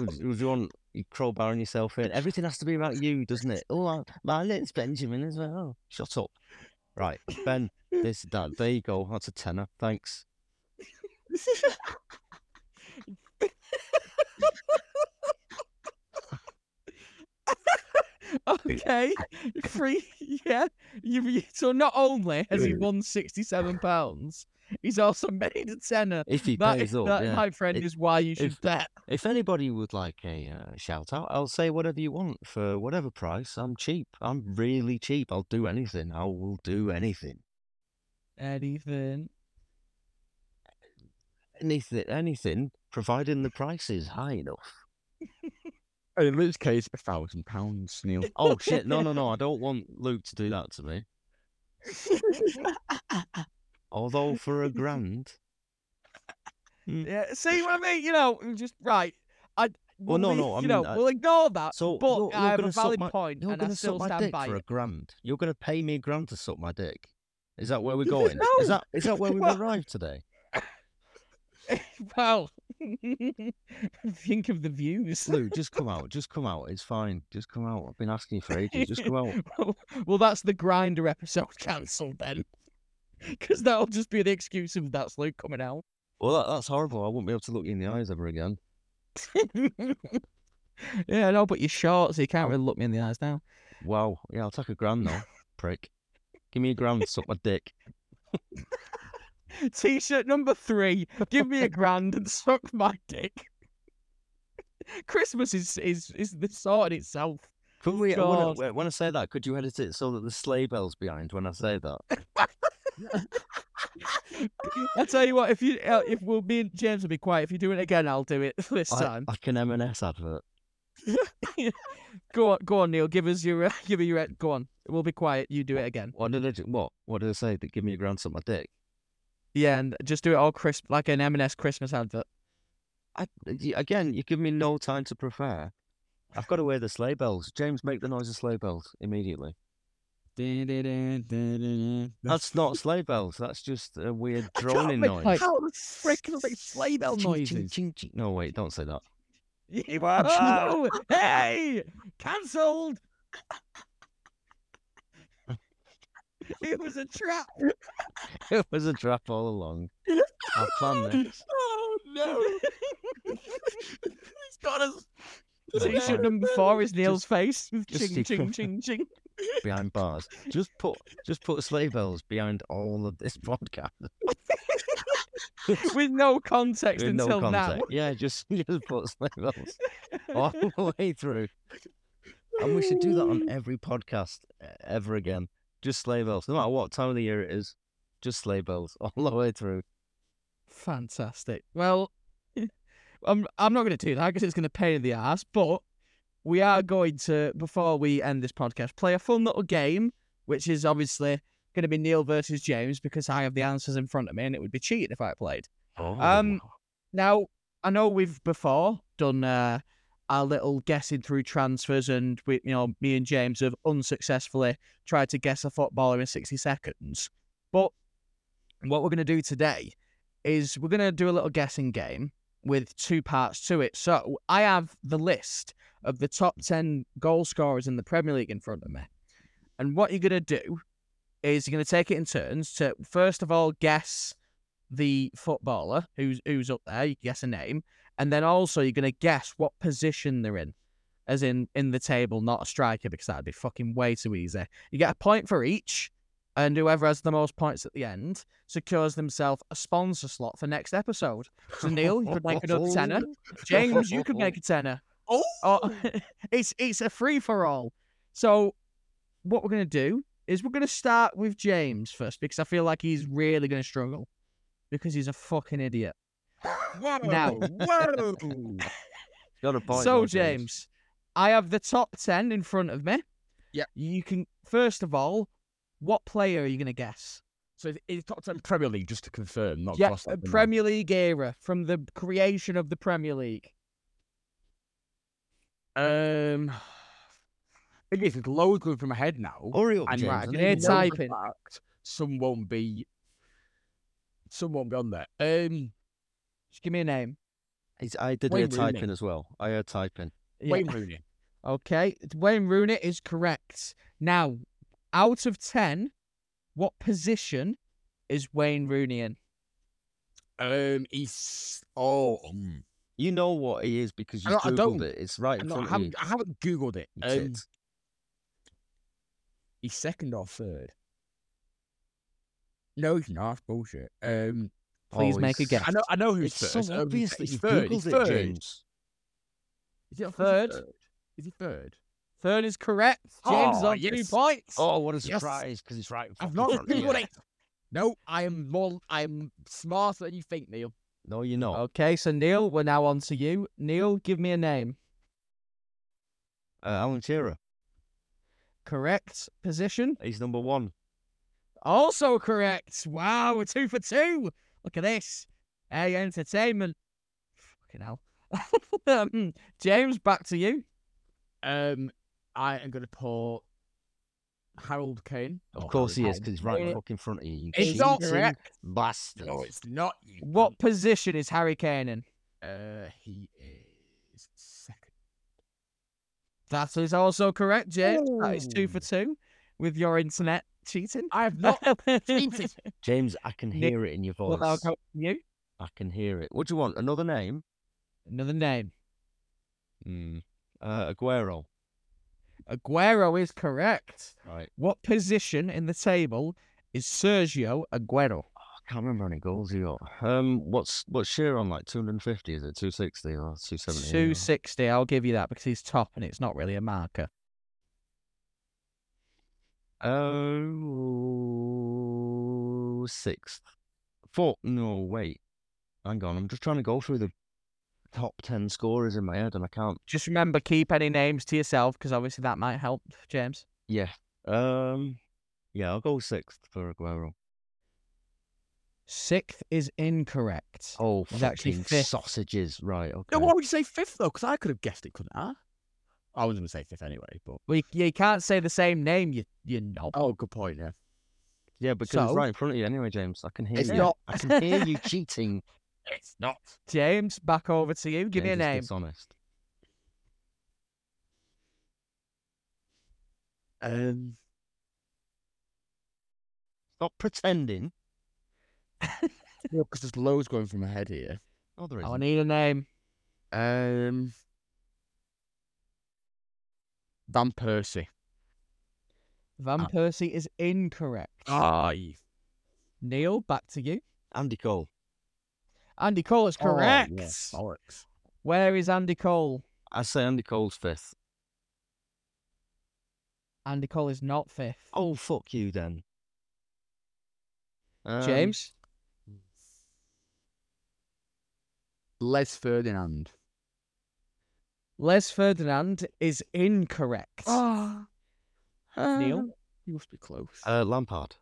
You want crowbarring yourself in? Everything has to be about you, doesn't it? Oh, my name's Benjamin as well. Shut up. Right, Ben. This, that. There you go. That's a tenner. Thanks. Okay. Free. Yeah. So not only has he won £67. He's also made a tenner. If he pays up, that, yeah. My friend, is why you should bet. If anybody would like a shout out, I'll say whatever you want for whatever price. I'm cheap. I'm really cheap. I'll do anything. I will do anything. Anything, providing the price is high enough. In Luke's case, £1,000, Neil. Oh shit! No! I don't want Luke to do that to me. Although for £1,000, yeah. See what I mean? You know, just right. We'll ignore that. So, but I have a valid point, and I still stand by it. You're going to suck my dick for £1,000. You're going to pay me £1,000 to suck my dick. Is that where we're going? No. Is that where we've arrived today? Well, think of the views. Lou, just come out. It's fine. Just come out. I've been asking you for ages. Just come out. Well, that's the Grinder episode cancelled then. Because that'll just be the excuse of that's Luke coming out. Well, that's horrible. I won't be able to look you in the eyes ever again. Yeah, I know, but you're short, so you can't really look me in the eyes now. Wow. Yeah, I'll take £1,000 though, prick. Give me £1,000, suck my dick. T-shirt number 3. Give me £1,000 and suck my dick. Christmas is the sort in itself. Could we? When I say that, could you edit it so that the sleigh bell's behind when I say that? I tell you what, me and James will be quiet. If you do it again, I'll do it this time. Like an M&S advert. Go on, Neil. Give me your. Go on. We'll be quiet. You do it again. What did I say? That give me £1,000 on my dick. Yeah, and just do it all crisp, like an M&S Christmas advert. You give me no time to prepare. I've got to wear the sleigh bells. James, make the noise of sleigh bells immediately. That's not sleigh bells. That's just a weird droning noise. How the frick is it sleigh bell noises? No, wait, don't say that. You are. Oh, hey, cancelled. It was a trap. It was a trap all along. I planned this. Oh no! He's got us. T-shirt number 4 is Neil's face with ching ching ching ching. Behind bars. Just put sleigh bells behind all of this podcast. With no context until now. Yeah, just put sleigh bells all the way through. And we should do that on every podcast ever again. Just sleigh bells. No matter what time of the year it is, just sleigh bells all the way through. Fantastic. Well, I'm not going to do that because it's going to pain in the ass, but we are going to, before we end this podcast, play a fun little game, which is obviously going to be Neil versus James because I have the answers in front of me and it would be cheating if I played. Oh. Now, I know we've before done our little guessing through transfers and me and James have unsuccessfully tried to guess a footballer in 60 seconds. But what we're going to do today is we're going to do a little guessing game with two parts to it. So I have the list of the top 10 goal scorers in the Premier League in front of me. And what you're going to do is you're going to take it in turns to, first of all, guess the footballer who's up there, you guess a name, and then also you're going to guess what position they're in, as in the table, not a striker, because that'd be fucking way too easy. You get a point for each, and whoever has the most points at the end secures themselves a sponsor slot for next episode. So Neil, you could make another tenner. James, you could make a tenner. Oh, it's a free for all. So what we're going to do is we're going to start with James first, because I feel like he's really going to struggle because he's a fucking idiot. Whoa, now, whoa. Got a point. So James, I have the top 10 in front of me. Yeah. You can, first of all, what player are you going to guess? So it's top 10 Premier League, just to confirm. Not yeah, Premier League era, from the creation of the Premier League. I think it's loads going from my head now. Hurry up, James. And they're typing. Some won't be on there. Just give me a name. I did hear typing as well. I heard typing. Yeah. Wayne Rooney. Okay, Wayne Rooney is correct. Now, out of 10, what position is Wayne Rooney in? You know what he is because you googled it. It's right in front of you. I haven't googled it. He's second or third? No, he's not. Bullshit. Please make a guess. I know who's third. It's so obvious that you've googled it, James. Is it third? Is he third? Third is correct. James is on 2 points. Oh, what a surprise! Because it's right. I've not googled it. No, I am smarter than you think, Neil. No, you're not. Okay, so Neil, we're now on to you. Neil, give me a name. Alan Shearer. Correct. Position? He's number 1. Also correct. Wow, we're 2 for 2. Look at this. Hey, entertainment. Fucking hell. James, back to you. I am going to pour Harold Kane. Of course he is, because he's right fucking in front of you. It's not correct. Bastard. No, it's not you. What position is Harry Kane in? He is second. That is also correct, James. Oh. That is 2 for 2 with your internet cheating. I have not cheated. James, I can hear it in your voice. Well, you? I can hear it. What do you want? Another name? Another name. Agüero. Agüero is correct. Right. What position in the table is Sergio Agüero? Oh, I can't remember how many goals he got. What's Shearer on, like 250? Is it 260 or 270? 260. I'll give you that because he's top and it's not really a marker. Oh, sixth. Fourth. No, wait. Hang on. I'm just trying to go through the top 10 scorers in my head and I can't. Just remember, keep any names to yourself because obviously that might help, James. Yeah. Yeah, I'll go 6th for Aguero. 6th is incorrect. Oh, it's actually 5th. Sausages. Right, okay. No, why would you say 5th though? Because I could have guessed it, couldn't I? I was going to say 5th anyway, but. Well, you can't say the same name, you knob. Oh, good point, yeah. Yeah, because it's right in front of you anyway, James. I can hear you. Not. I can hear you cheating. It's not. James, back over to you. Give me a name. It's honest. Stop pretending. Because there's loads going from my head here. Oh, there is. I need a name. Van Persie. Van Persie is incorrect. Aye. Neil, back to you. Andy Cole. Andy Cole is correct. Yes. Where is Andy Cole? I say Andy Cole's 5th. Andy Cole is not 5th. Oh, fuck you then. James? Les Ferdinand. Les Ferdinand is incorrect. Oh. Neil? You must be close. Lampard.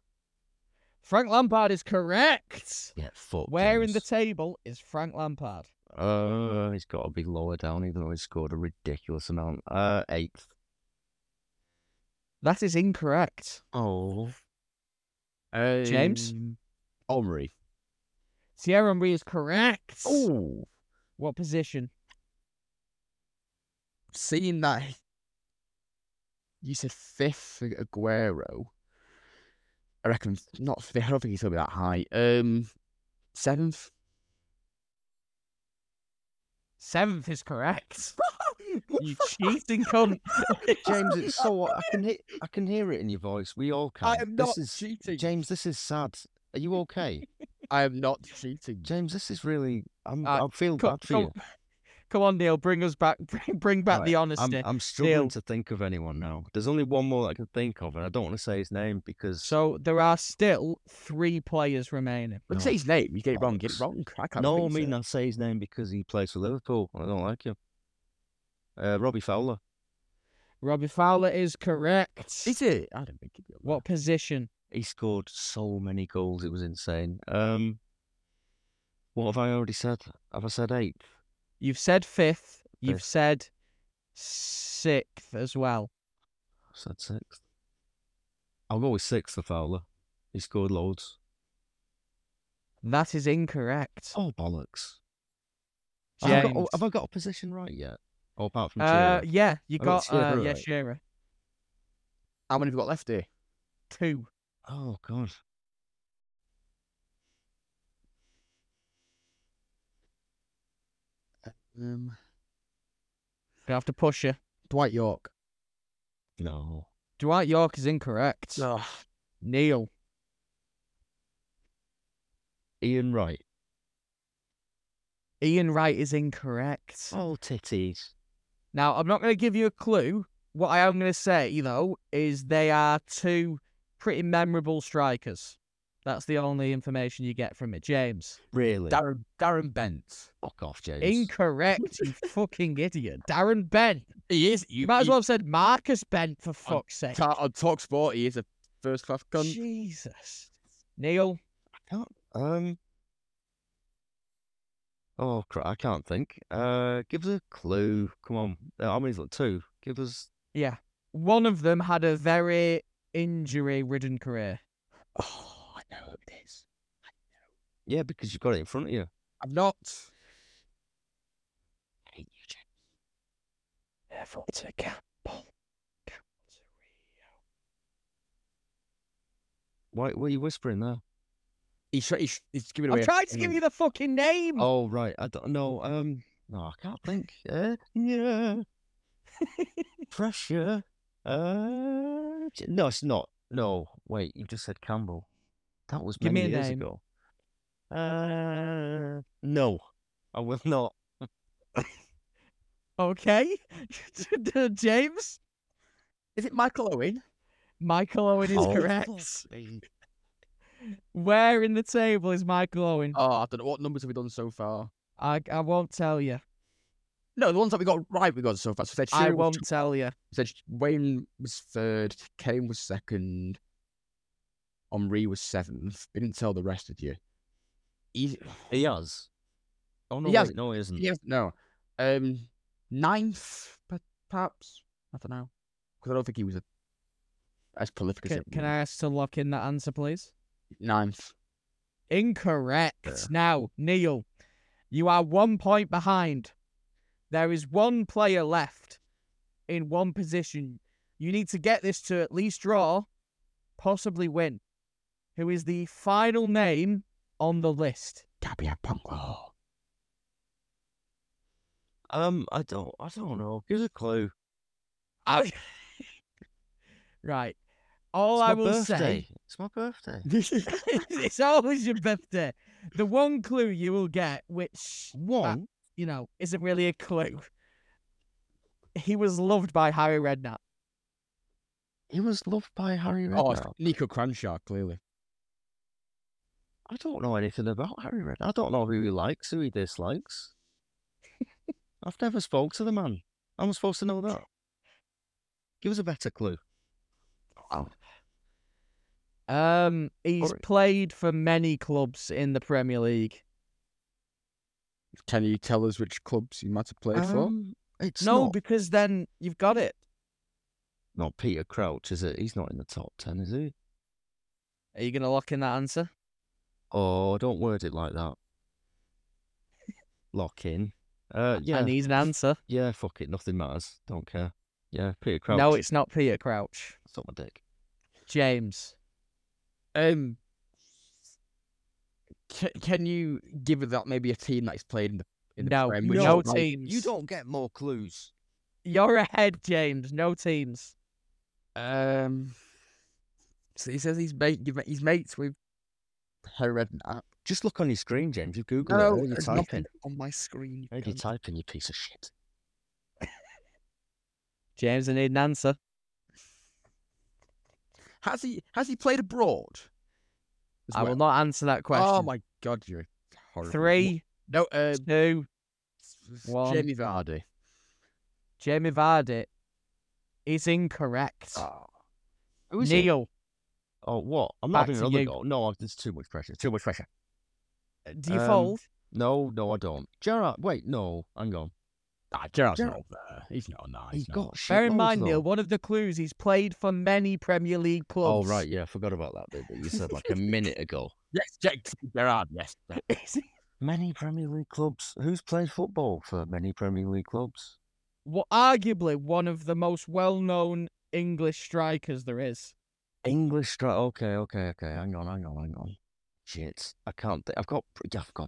Frank Lampard is correct. Yeah, fuck. Where in the table is Frank Lampard? He's got to be lower down, even though he scored a ridiculous amount. 8th. That is incorrect. Oh. James? Omri. Thierry Omri is correct. Oh. What position? Seeing that you said 5th Aguero. I reckon not. I don't think he's going to be that high. Seventh. Seventh is correct. You cheating cunt. James, it's so what I can hear it in your voice. We all can. I am not cheating. James, this is sad. Are you okay? I am not cheating. James, this is really I feel bad for you. Come on, Neil, bring us back. Bring back the honesty. I'm struggling to think of anyone now. There's only one more that I can think of, and I don't want to say his name because... So there are still three players remaining. But say his name. You get it wrong. Get it wrong. I can't I'll say his name because he plays for Liverpool. I don't like him. Robbie Fowler. Robbie Fowler is correct. Is it? I don't think he did. What position? He scored so many goals. It was insane. What have I already said? Have I said eighth? You've said fifth. You've said sixth as well. I said sixth. I'll go with sixth for Fowler. He scored loads. That is incorrect. Oh, bollocks. James. Have I got a position right yet? Or apart from Shearer? Yeah, you got Shearer, right? Yeah, Shearer. How many have you got left here? Two. Oh, God. Gonna have to push you. Dwight York. No. Dwight York is incorrect. Ugh. Neil. Ian Wright. Ian Wright is incorrect. Oh, titties. Now, I'm not going to give you a clue. What I am going to say, though, is they are two pretty memorable strikers. That's the only information you get from it, James. Really? Darren Bent. Fuck off, James. Incorrect, you fucking idiot. Darren Bent. He is. You might as well have said Marcus Bent, for fuck's sake. On TalkSport, he is a first-class cunt. Jesus. Neil? I can't... Oh, crap, I can't think. Give us a clue. Come on. I mean, look, two. Give us... Yeah. One of them had a very injury-ridden career. Oh. I know who it is. I know. Yeah, because you've got it in front of you. I'm not. I hate you, James. Careful to Campbell. Campbell to Rio. Why were you whispering there? He's giving away. I'm trying to give you the fucking name. Oh, right. I don't know. No, I can't think. Yeah. Pressure. No, it's not. No, wait. You just said Campbell. That was many years ago. No, I will not. Okay. James? Is it Michael Owen? Michael Owen is correct. Where in the table is Michael Owen? Oh, I don't know. What numbers have we done so far? I won't tell you. No, the ones that we got right, we got so far. So I won't tell you. So Wayne was third, Kane was second. Henri was seventh. They didn't tell the rest of you. He has. Oh, no, no, he isn't. He has, no. Ninth, perhaps? I don't know. Because I don't think he was as prolific as it. Can I ask to lock in that answer, please? Ninth. Incorrect. Yeah. Now, Neil, you are 1 point behind. There is one player left in one position. You need to get this to at least draw, possibly win. Who is the final name on the list? Gabby Apongo. I don't know. Give us a clue. Right. All it's I will birthday. Say. It's my birthday. It's always your birthday. The one clue you will get, which isn't really a clue. He was loved by Harry Redknapp. He was loved by Harry Redknapp. Oh, it's Nico Cranshaw, clearly. I don't know anything about Harry Redknapp. I don't know who he likes, who he dislikes. I've never spoke to the man. I'm supposed to know that. Give us a better clue. Wow. He's played for many clubs in the Premier League. Can you tell us which clubs he might have played for? Because then you've got it. Not Peter Crouch, is it? He's not in the top 10, is he? Are you going to lock in that answer? Oh, don't word it like that. Lock in. Yeah. I need an answer. Yeah, fuck it. Nothing matters. Don't care. Yeah, Peter Crouch. No, it's not Peter Crouch. It's not my dick. James. Can you give us that maybe a team that's played in the Premier League? No teams. You don't get more clues. You're ahead, James. No teams. So he says he's mates with Herod. Just look on your screen, James. You Google it. What are you typing? On my screen. What are you typing, you piece of shit? James, I need an answer. Has he played abroad? I will not answer that question. Oh my God, you're horrible. 3, 2, 1. Jamie Vardy. Jamie Vardy is incorrect. Oh. Who is Neil? It? Oh, what? I'm not doing another goal. No, there's too much pressure. Too much pressure. Do you fold? No, I don't. Gerrard, wait, no. Hang on. Gerrard's not there. He's not nice. He's got shit. Bear in mind, Neil, one of the clues, he's played for many Premier League clubs. Oh, right, yeah, I forgot about that bit that you said like a minute ago. Yes, Gerrard, yes. Many Premier League clubs. Who's played football for many Premier League clubs? Well, arguably one of the most well-known English strikers there is. English strike. Okay. Hang on. Shit, I can't. I've got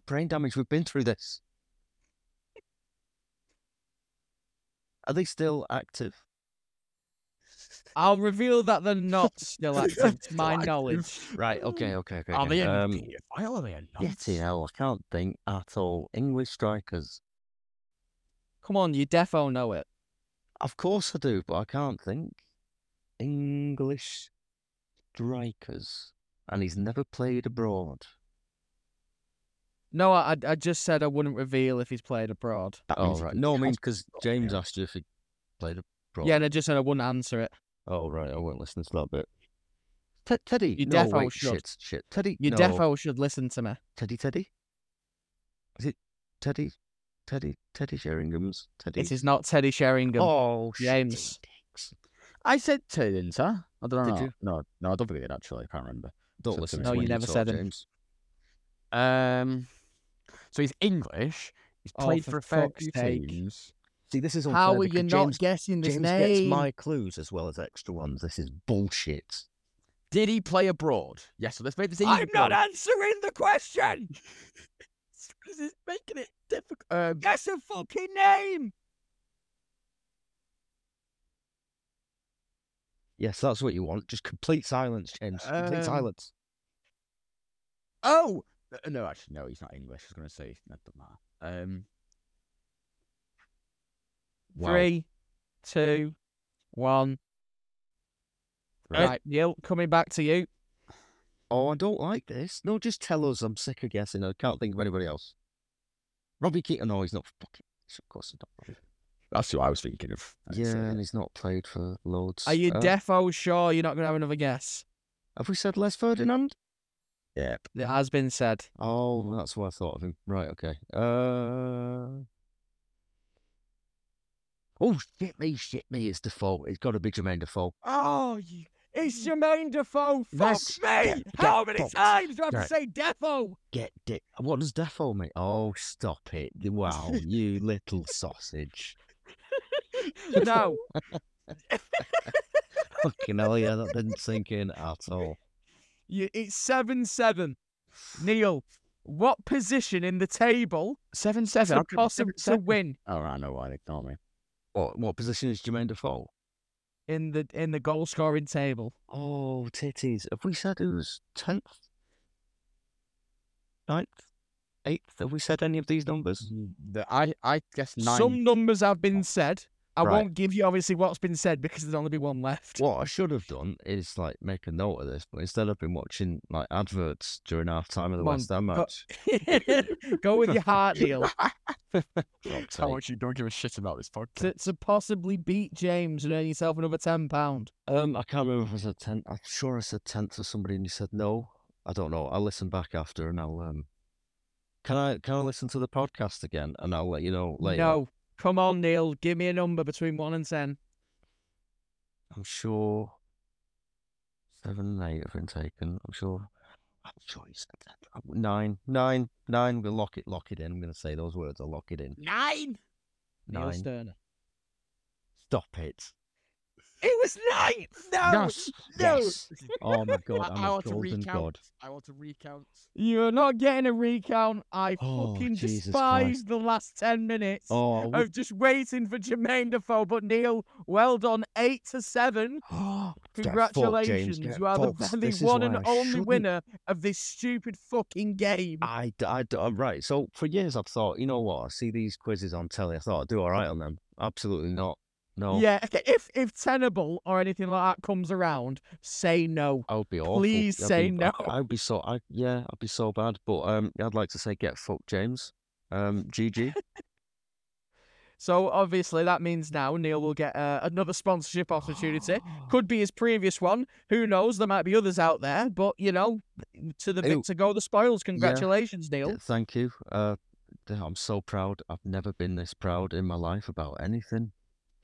brain damage. We've been through this. Are they still active? I'll reveal that they're not still active to my knowledge. Right, okay. Are they in EFL? Are they in not? Yeti, hell, I can't think at all. English strikers. Come on, you defo know it. Of course I do, but I can't think. English strikers. And he's never played abroad. No, I just said I wouldn't reveal if he's played abroad. Right. No, I mean, because James asked you if he played abroad. Yeah, and I just said I wouldn't answer it. Oh, right. I won't listen to that bit. Teddy. Shit. Teddy. You defo should listen to me. Teddy? Is it Teddy? Teddy Sheringham's? Teddy. It is not Teddy Sheringham. Oh, James. Shit. I said Teddy, didn't I? I don't know. Did you? No, I don't think I did, actually. I can't remember. Don't so listen to me. No, you never said him. So he's English. He's played for a fair few teams. See, this is unfair. How are you not guessing this name? James gets my clues as well as extra ones. This is bullshit. Did he play abroad? Yes, so let's make this easy. I'm not answering the question. This is making it difficult. Guess a fucking name. Yes, that's what you want. Just complete silence, James. Complete silence. Oh. No, actually, no, he's not English. I was going to say, that doesn't matter. 3, 2, 1. Right, Neil, coming back to you. Oh, I don't like this. No, just tell us. I'm sick of guessing. I can't think of anybody else. Robbie Keane. No, he's not fucking. Of course, he's not Robbie. That's who I was thinking of. Yeah, and he's not played for loads. Are you defo sure you're not going to have another guess? Have we said Les Ferdinand? Yep. It has been said. Oh, that's what I thought of him. Right, okay. Oh, shit me. It's Defoe. It's got to be Jermaine Defoe. It's Jermaine Defoe. Fuck me. How many times do I have to say Defoe? What does Defoe mean? Oh, stop it. Wow, you little sausage. No. Fucking hell, yeah, that didn't sink in at all. It's 7-7. Neil, what position in the table 7-7 could possibly win? Oh, I know why they ignore me. What position is Jermaine Defoe? In the goal scoring table. Oh, titties. Have we said who's 10th? 9th? 8th? Have we said any of these numbers? I guess 9. Some numbers have been said. I won't give you, obviously, what's been said because there's only been one left. What I should have done is, like, make a note of this, but instead I've been watching, like, adverts during half-time of the West Ham match. Go with your heart, Neil. How much you don't give a shit about this podcast. To possibly beat James and earn yourself another £10. I can't remember if I said 10. I'm sure I said 10 to somebody and you said no. I don't know. I'll listen back after and I'll, Can I listen to the podcast again and I'll let you know later? No. Come on, Neil. Give me a number between 1 and 10. I'm sure 7 and 8 have been taken. I'm sure you said that. 9. We'll lock it in. I'm going to say those words. I'll lock it in. 9. Neil Sterner. Stop it. It was ninth. No. Yes. Oh my God! I'm a golden god. I want to recount. You're not getting a recount. I fucking despise the last 10 minutes of just waiting for Jermaine Defoe. But Neil, well done, 8-7. Congratulations! James, you are the one and only winner of this stupid fucking game. I'm right. So for years I've thought, you know what? I see these quizzes on telly. I thought I'd do all right on them. Absolutely not. No. Yeah, if Tenable or anything like that comes around, say no. I would be awful. Please say no. I'd be so bad. But I'd like to say get fucked, James. GG. So obviously that means now Neil will get another sponsorship opportunity. Could be his previous one. Who knows? There might be others out there. But you know, to the bit to go the spoils. Congratulations, Neil. Thank you. I'm so proud. I've never been this proud in my life about anything.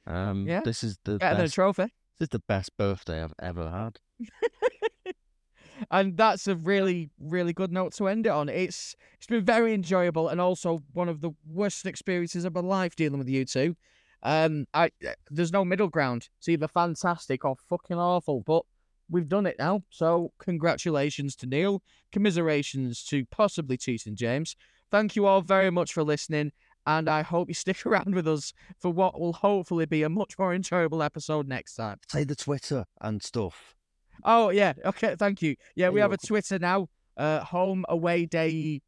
This is the best trophy. This is the best birthday I've ever had. And that's a really, really good note to end it on. It's been very enjoyable and also one of the worst experiences of my life dealing with you two. There's no middle ground. It's either fantastic or fucking awful, but we've done it now. So congratulations to Neil. Commiserations to possibly cheating James. Thank you all very much for listening. And I hope you stick around with us for what will hopefully be a much more enjoyable episode next time. Say the Twitter and stuff. Oh, yeah. Okay, thank you. Yeah, we have a Twitter now. Home Away Days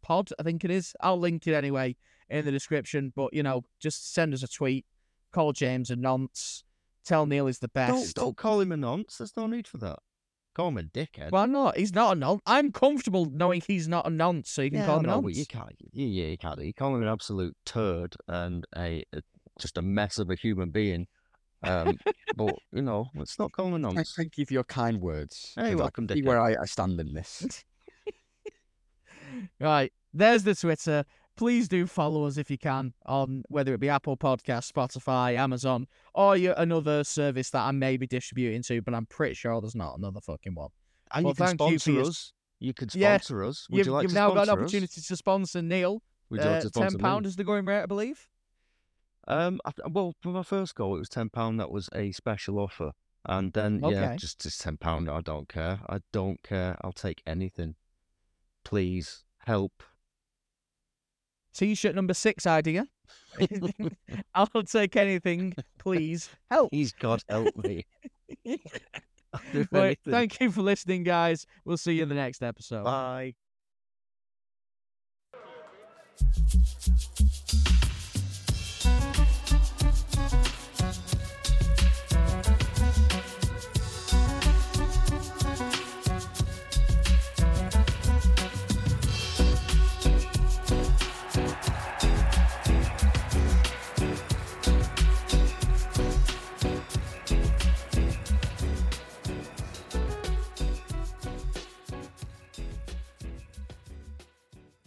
Pod, I think it is. I'll link it anyway in the description. But, you know, just send us a tweet. Call James a nonce. Tell Neil he's the best. Don't call him a nonce. There's no need for that. Call him a dickhead. Why not? He's not a nonce. I'm comfortable knowing he's not a nonce, so you can call him a nonce. You can't. You call him an absolute turd and just a mess of a human being. But, you know, let's not call him a nonce. Thank you for your kind words. Hey, welcome, dickhead. See where I stand in this. Right, there's the Twitter. Please do follow us if you can on whether it be Apple Podcasts, Spotify, Amazon, or another service that I may be distributing to, but I'm pretty sure there's not another fucking one. And you can sponsor us. You could sponsor us. Would you like to sponsor us? You've now got an opportunity to sponsor Neil. Would you like to sponsor me? £10 is the going rate, I believe. Well, for my first goal, it was £10. That was a special offer. And then, just £10. I don't care. I'll take anything. Please, help. T-shirt number 6 idea. I'll take anything, please. Help. Please, God, help me. But thank you for listening, guys. We'll see you in the next episode. Bye.